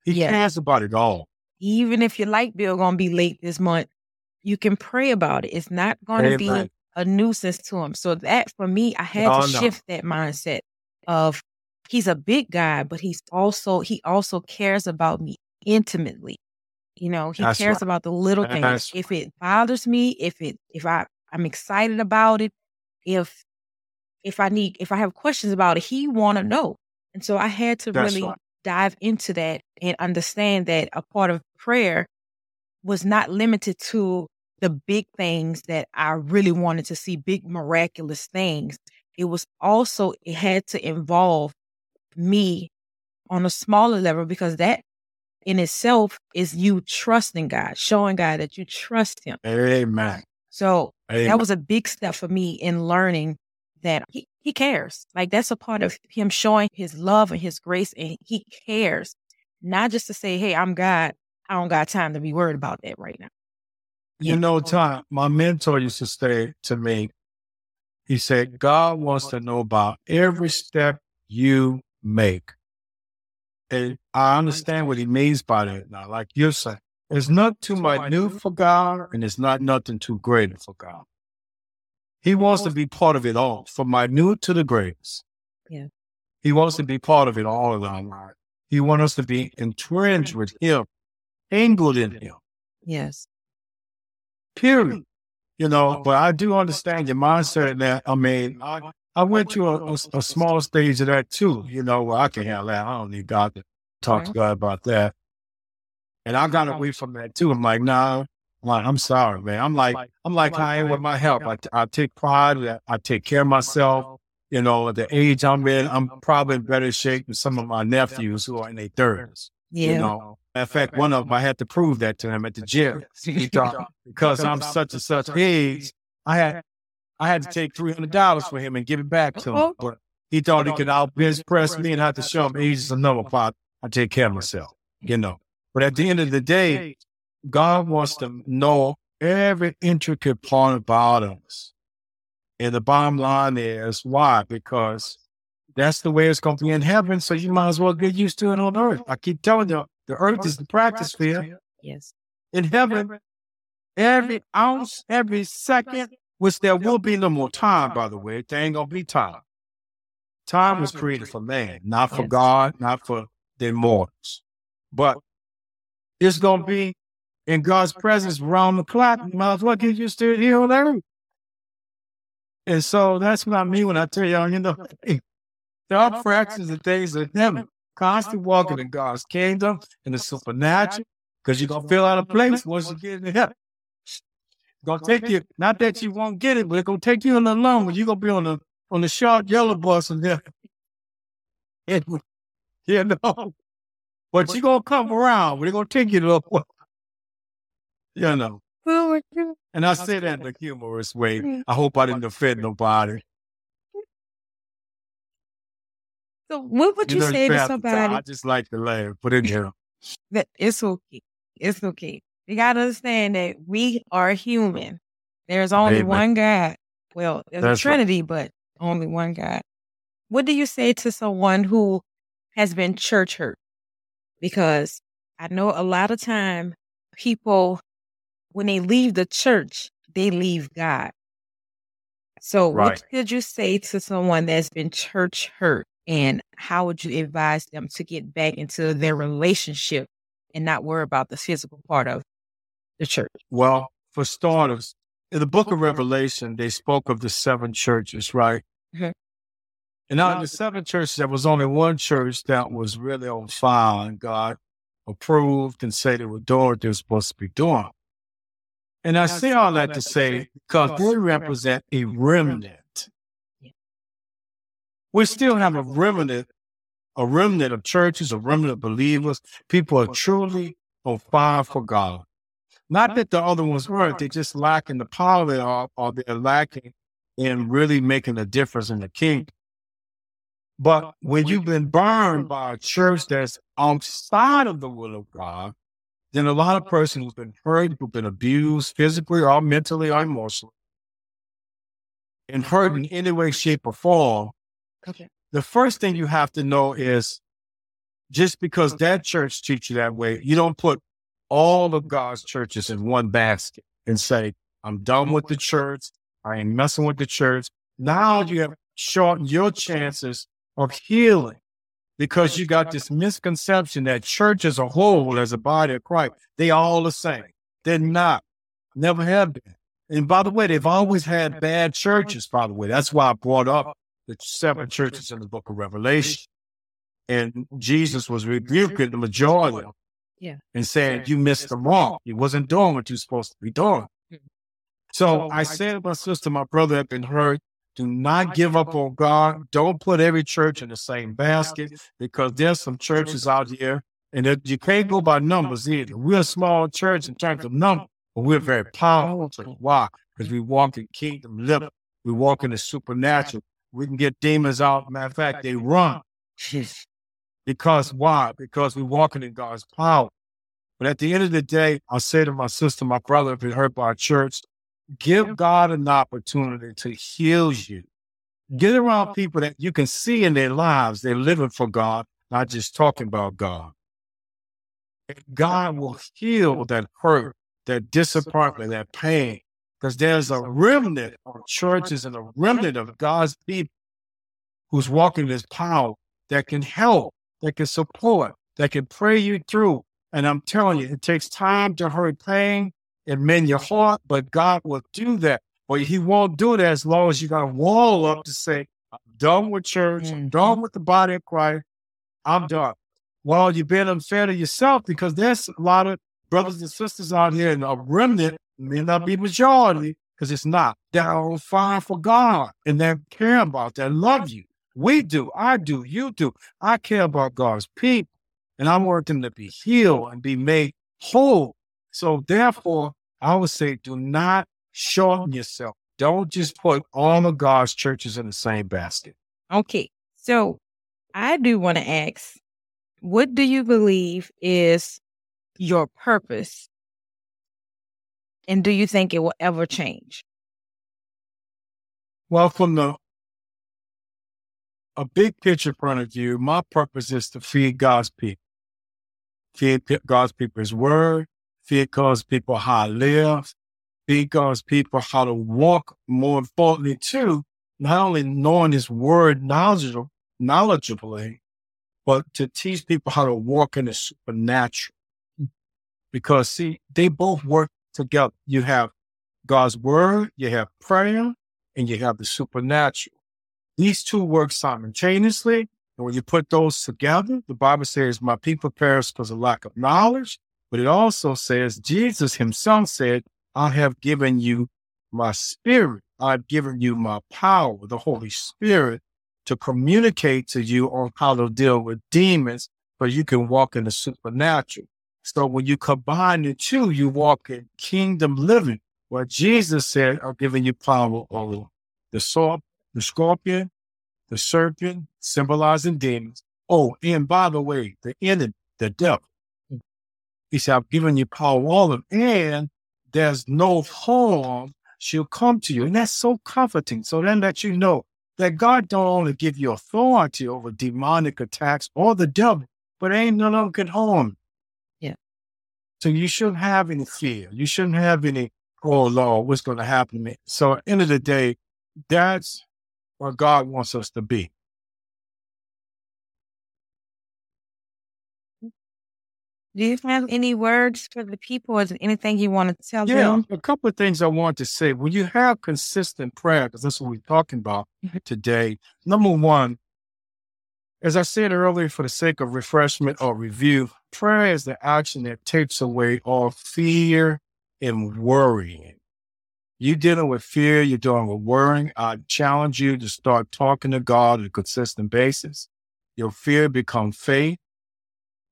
He cares about it all. Even if your light bill going to be late this month, you can pray about it. It's not going to be a nuisance to him. So that, for me, I had to shift that mindset of, he's a big guy, but he also cares about me intimately. You know, he cares about the little things. If it bothers me, if I'm excited about it, if I have questions about it, he want to know. And so I had to really dive into that and understand that a part of prayer was not limited to the big things that I really wanted to see, big miraculous things. It had to involve me on a smaller level, because that in itself is you trusting God, showing God that you trust him. Amen. So that was a big step for me in learning that he cares. Like, that's a part of him showing his love and his grace, and he cares. Not just to say, hey, I'm God, I don't got time to be worried about that right now. You know, Tom, my mentor used to say to me, he said, God wants to know about every step you make. And I understand what he means by that now. Like you're saying, it's not too minute for God, and it's not nothing too great for God. He wants to be part of it all, from minute to the greatest. Yeah. He wants to be part of it all in our life. He wants us to be entrenched with him, angled in him. Yes. Period. You know, but I do understand your mindset that, I mean, I went to a small stage of that too, you know, where I can handle that. I don't need God to talk to God about that. And I got away from that too. I'm like, nah, I'm sorry, man. I'm like, I ain't with my help. I take pride. I take care of myself. You know, at the age I'm in, I'm probably in better shape than some of my nephews who are in their 30s. Yeah. You know, in fact, one of them, I had to prove that to him at the gym. He thought, because I'm such and such age, I had to take $300 for him and give it back to him. But he thought he could out bench press me and I had to show him age is a number. I take care of myself, you know. But at the end of the day, God wants to know every intricate part about us. And the bottom line is, why? Because that's the way it's going to be in heaven, so you might as well get used to it on earth. I keep telling you, the earth is the practice field. Yes. In heaven, every ounce, every second, which there will be no more time, by the way. There ain't going to be time. Time was created for man, not for God, not for the mortals. But it's going to be in God's presence around the clock. You might as well get used to it here on earth. And so that's what I mean when I tell y'all, you know, hey, there are fractions of things in heaven. Constantly walking in God's kingdom and the supernatural, because you're going to feel out of place once you get into heaven. It's going to take you, not that you won't get it, but it's going to take you a little longer. You're going to be on the short yellow bus in heaven. You know, but you're going to come around, but it's going to take you a little while. You know. And I say that in a humorous way. I hope I didn't offend nobody. So what would you say to somebody? I just like to laugh, put in here. That it's okay. It's okay. You got to understand that we are human. There's only one God. Well, there's a Trinity, but only one God. What do you say to someone who has been church hurt? Because I know a lot of time people, when they leave the church, they leave God. So what could you say to someone that's been church hurt, and how would you advise them to get back into their relationship and not worry about the physical part of the church? Well, for starters, in the book of Revelation, they spoke of the seven churches, right? Mm-hmm. And out of the seven churches, there was only one church that was really on fire, and God approved and said they were doing what they were supposed to be doing. And I say all that to say, because they represent a remnant. Yeah. We still have a remnant of churches, a remnant of believers. People are truly on fire for God. Not that the other ones weren't, they're just lacking the power or they're lacking in really making a difference in the kingdom. But when you've been burned by a church that's outside of the will of God, then a lot of person who's been hurt, who've been abused physically or mentally or emotionally, and hurt in any way, shape, or form, the first thing you have to know is just because that church teaches you that way, you don't put all of God's churches in one basket and say, I'm done with the church, I ain't messing with the church. Now you have shortened your chances of healing. Because you got this misconception that church as a whole, as a body of Christ, they all the same. They're not. Never have been. And by the way, they've always had bad churches, by the way. That's why I brought up the seven churches in the book of Revelation. And Jesus was rebuking the majority of them and saying, you missed the mark. You wasn't doing what you're supposed to be doing. So I said to my sister, my brother had been hurt. Do not give up on God. Don't put every church in the same basket, because there's some churches out here, and you can't go by numbers either. We're a small church in terms of number, but we're very powerful. Why? Because we walk in kingdom living. We walk in the supernatural. We can get demons out. Matter of fact, they run. Because why? Because we're walking in God's power. But at the end of the day, I say to my sister, my brother, if it hurt by a church, give God an opportunity to heal you. Get around people that you can see in their lives, they're living for God, not just talking about God. And God will heal that hurt, that disappointment, that pain, because there's a remnant of churches and a remnant of God's people who's walking this power that can help, that can support, that can pray you through. And I'm telling you, it takes time to hurt pain and mend your heart, but God will do that. But He won't do that as long as you got a wall up to say, I'm done with church, I'm done with the body of Christ, I'm done. Well, you've been unfair to yourself because there's a lot of brothers and sisters out here, and a remnant may not be majority because it's not. They're on fire for God, and they care about that, love you. We do, I do, you do. I care about God's people, and I want them to be healed and be made whole. So therefore, I would say do not shorten yourself. Don't just put all of God's churches in the same basket. Okay, so I do want to ask, what do you believe is your purpose? And do you think it will ever change? Well, from a big picture point of view, my purpose is to feed God's people. Feed God's people His word, feed God's people how to live, feed God's people how to walk, more importantly, too, not only knowing His word knowledgeably, but to teach people how to walk in the supernatural. Because, see, they both work together. You have God's word, you have prayer, and you have the supernatural. These two work simultaneously. And when you put those together, the Bible says, my people perish because of lack of knowledge. But it also says, Jesus Himself said, I have given you my spirit. I've given you my power, the Holy Spirit, to communicate to you on how to deal with demons, so you can walk in the supernatural. So when you combine the two, you walk in kingdom living, where Jesus said, I'm giving you power over the sword, the scorpion, the serpent, symbolizing demons. Oh, and by the way, the enemy, the devil. He said, I've given you power over them, and there's no harm she'll come to you. And that's so comforting. So then that you know that God don't only give you authority over demonic attacks or the devil, but ain't none of them can harm. Yeah. So you shouldn't have any fear. You shouldn't have any, oh, Lord, what's going to happen to me? So at the end of the day, that's where God wants us to be. Do you have any words for the people? Is there anything you want to tell them? Yeah, a couple of things I want to say. When you have consistent prayer, because that's what we're talking about today. Number one, as I said earlier, for the sake of refreshment or review, prayer is the action that takes away all fear and worrying. You're dealing with fear, you're dealing with worrying. I challenge you to start talking to God on a consistent basis. Your fear becomes faith.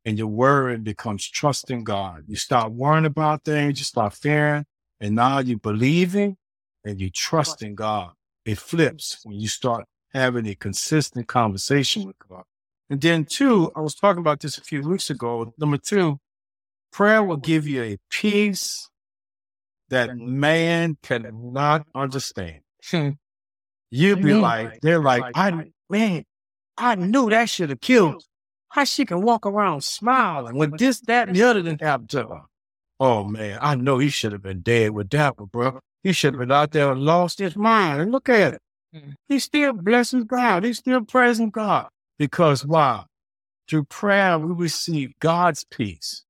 And your worrying becomes trusting God. You start worrying about things, you start fearing, and now you're believing and you're trusting God. It flips when you start having a consistent conversation with God. And then two, I was talking about this a few weeks ago. Number two, prayer will give you a peace that man cannot understand. You'll be like, they're like, I knew that should have killed me. How she can walk around smiling when this, that, and the other didn't happen to her. Oh, man, I know he should have been dead with that one, bro. He should have been out there and lost his mind. And look at it. He's still blessing God. He's still praising God. Because why? Through prayer, we receive God's peace.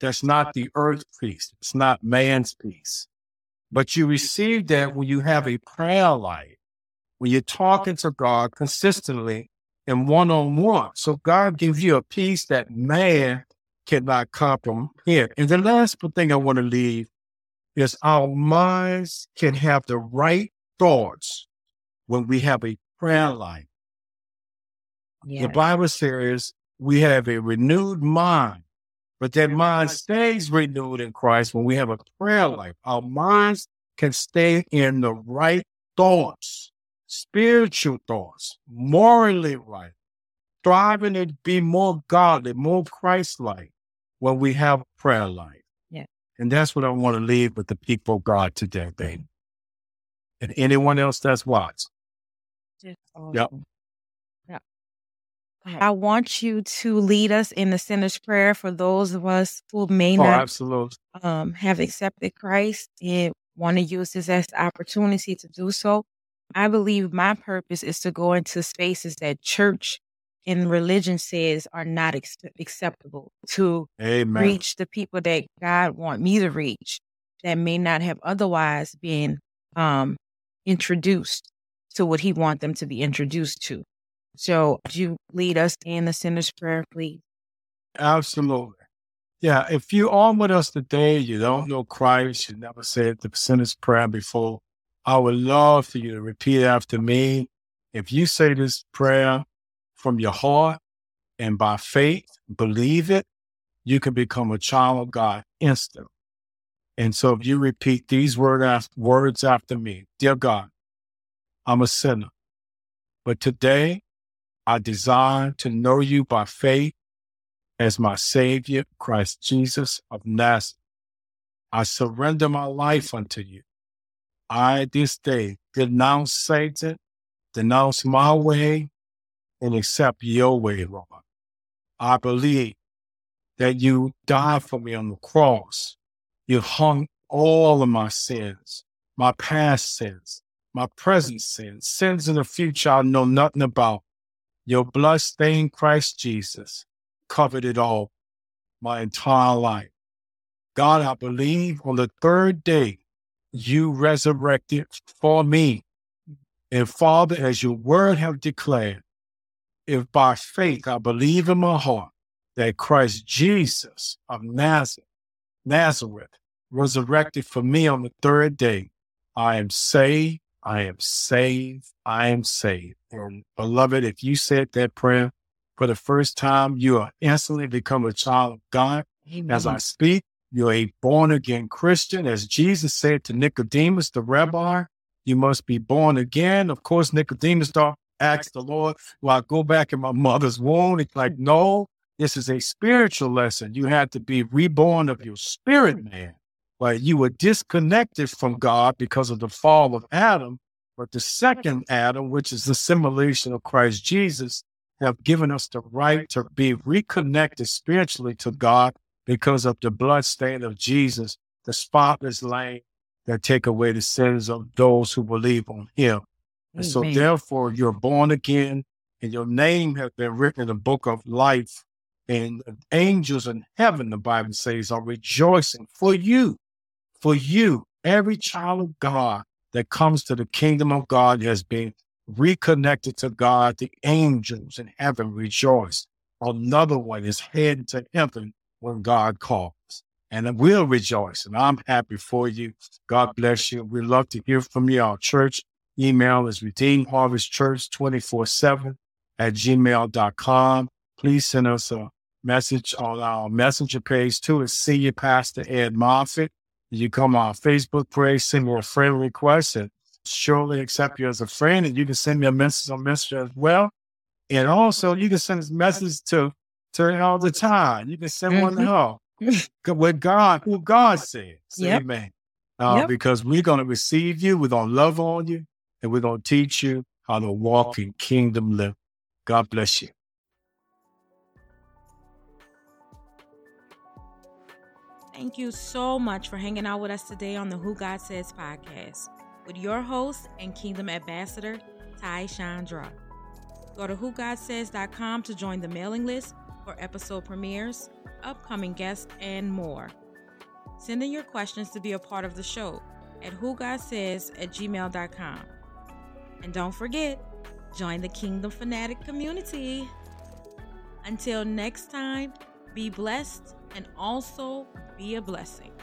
That's not the earth's peace. It's not man's peace. But you receive that when you have a prayer life, when you're talking to God consistently, and one-on-one. So God gives you a peace that man cannot comprehend. And the last thing I want to leave is our minds can have the right thoughts when we have a prayer life. Yes. The Bible says we have a renewed mind, but that mind stays renewed in Christ when we have a prayer life. Our minds can stay in the right thoughts. Spiritual thoughts, morally right, striving to be more godly, more Christ-like when we have a prayer life. Yeah. And that's what I want to leave with the people of God today, baby. And anyone else that's watching. just awesome. Yep. Yeah. I want you to lead us in the sinner's prayer for those of us who may not have accepted Christ and want to use this as the opportunity to do so. I believe my purpose is to go into spaces that church and religion says are not acceptable to Amen. Reach the people that God want me to reach that may not have otherwise been introduced to what he want them to be introduced to. So would you lead us in the sinner's prayer, please? Absolutely. Yeah, if you're on with us today, you don't know Christ, you never said the sinner's prayer before, I would love for you to repeat after me. If you say this prayer from your heart and by faith, believe it, you can become a child of God instantly. And so if you repeat these words after me, dear God, I'm a sinner, but today I desire to know you by faith as my Savior, Christ Jesus of Nazareth. I surrender my life unto you. I this day denounce Satan, denounce my way, and accept your way, Lord. I believe that you died for me on the cross. You hung all of my sins, my past sins, my present sins, sins in the future I know nothing about. Your blood-stained Christ Jesus covered it all, my entire life. God, I believe on the third day you resurrected for me. And Father, as your word have declared, if by faith I believe in my heart that Christ Jesus of Nazareth resurrected for me on the third day, I am saved. I am saved. I am saved. And beloved, if you said that prayer for the first time, you are instantly become a child of God. Amen. As I speak, you're a born-again Christian. As Jesus said to Nicodemus, the rabbi, you must be born again. Of course, Nicodemus asked the Lord, will I go back in my mother's womb? It's like, no, this is a spiritual lesson. You had to be reborn of your spirit, man. Like you were disconnected from God because of the fall of Adam, but the second Adam, which is the simulation of Christ Jesus, have given us the right to be reconnected spiritually to God because of the bloodstain of Jesus, the spotless lamb that take away the sins of those who believe on him. And so therefore you're born again and your name has been written in the book of life, and angels in heaven, the Bible says, are rejoicing for you. For you, every child of God that comes to the kingdom of God has been reconnected to God. The angels in heaven rejoice. Another one is headed to heaven when God calls. And we'll rejoice. And I'm happy for you. God bless you. We'd love to hear from you. Our church email is redeemedharvestchurch247@gmail.com. Please send us a message on our messenger page too. It's Senior Pastor Ed Moffitt. You come on Facebook page, send me a friend request, and surely accept you as a friend. And you can send me a message on Messenger as well. And also, you can send us messages to all the time. You can send one to her. Who God says. Yep. Amen. Because we're going to receive you, we're going to love on you, and we're going to teach you how to walk in kingdom live. God bless you. Thank you so much for hanging out with us today on the Who God Says podcast with your host and Kingdom Ambassador, Ty Chandra. Go to WhoGodSays.com to join the mailing list for episode premieres, upcoming guests, and more. Send in your questions to be a part of the show at WhoGodSays@gmail.com. And don't forget, join the Kingdom Fanatic community. Until next time, be blessed and also be a blessing.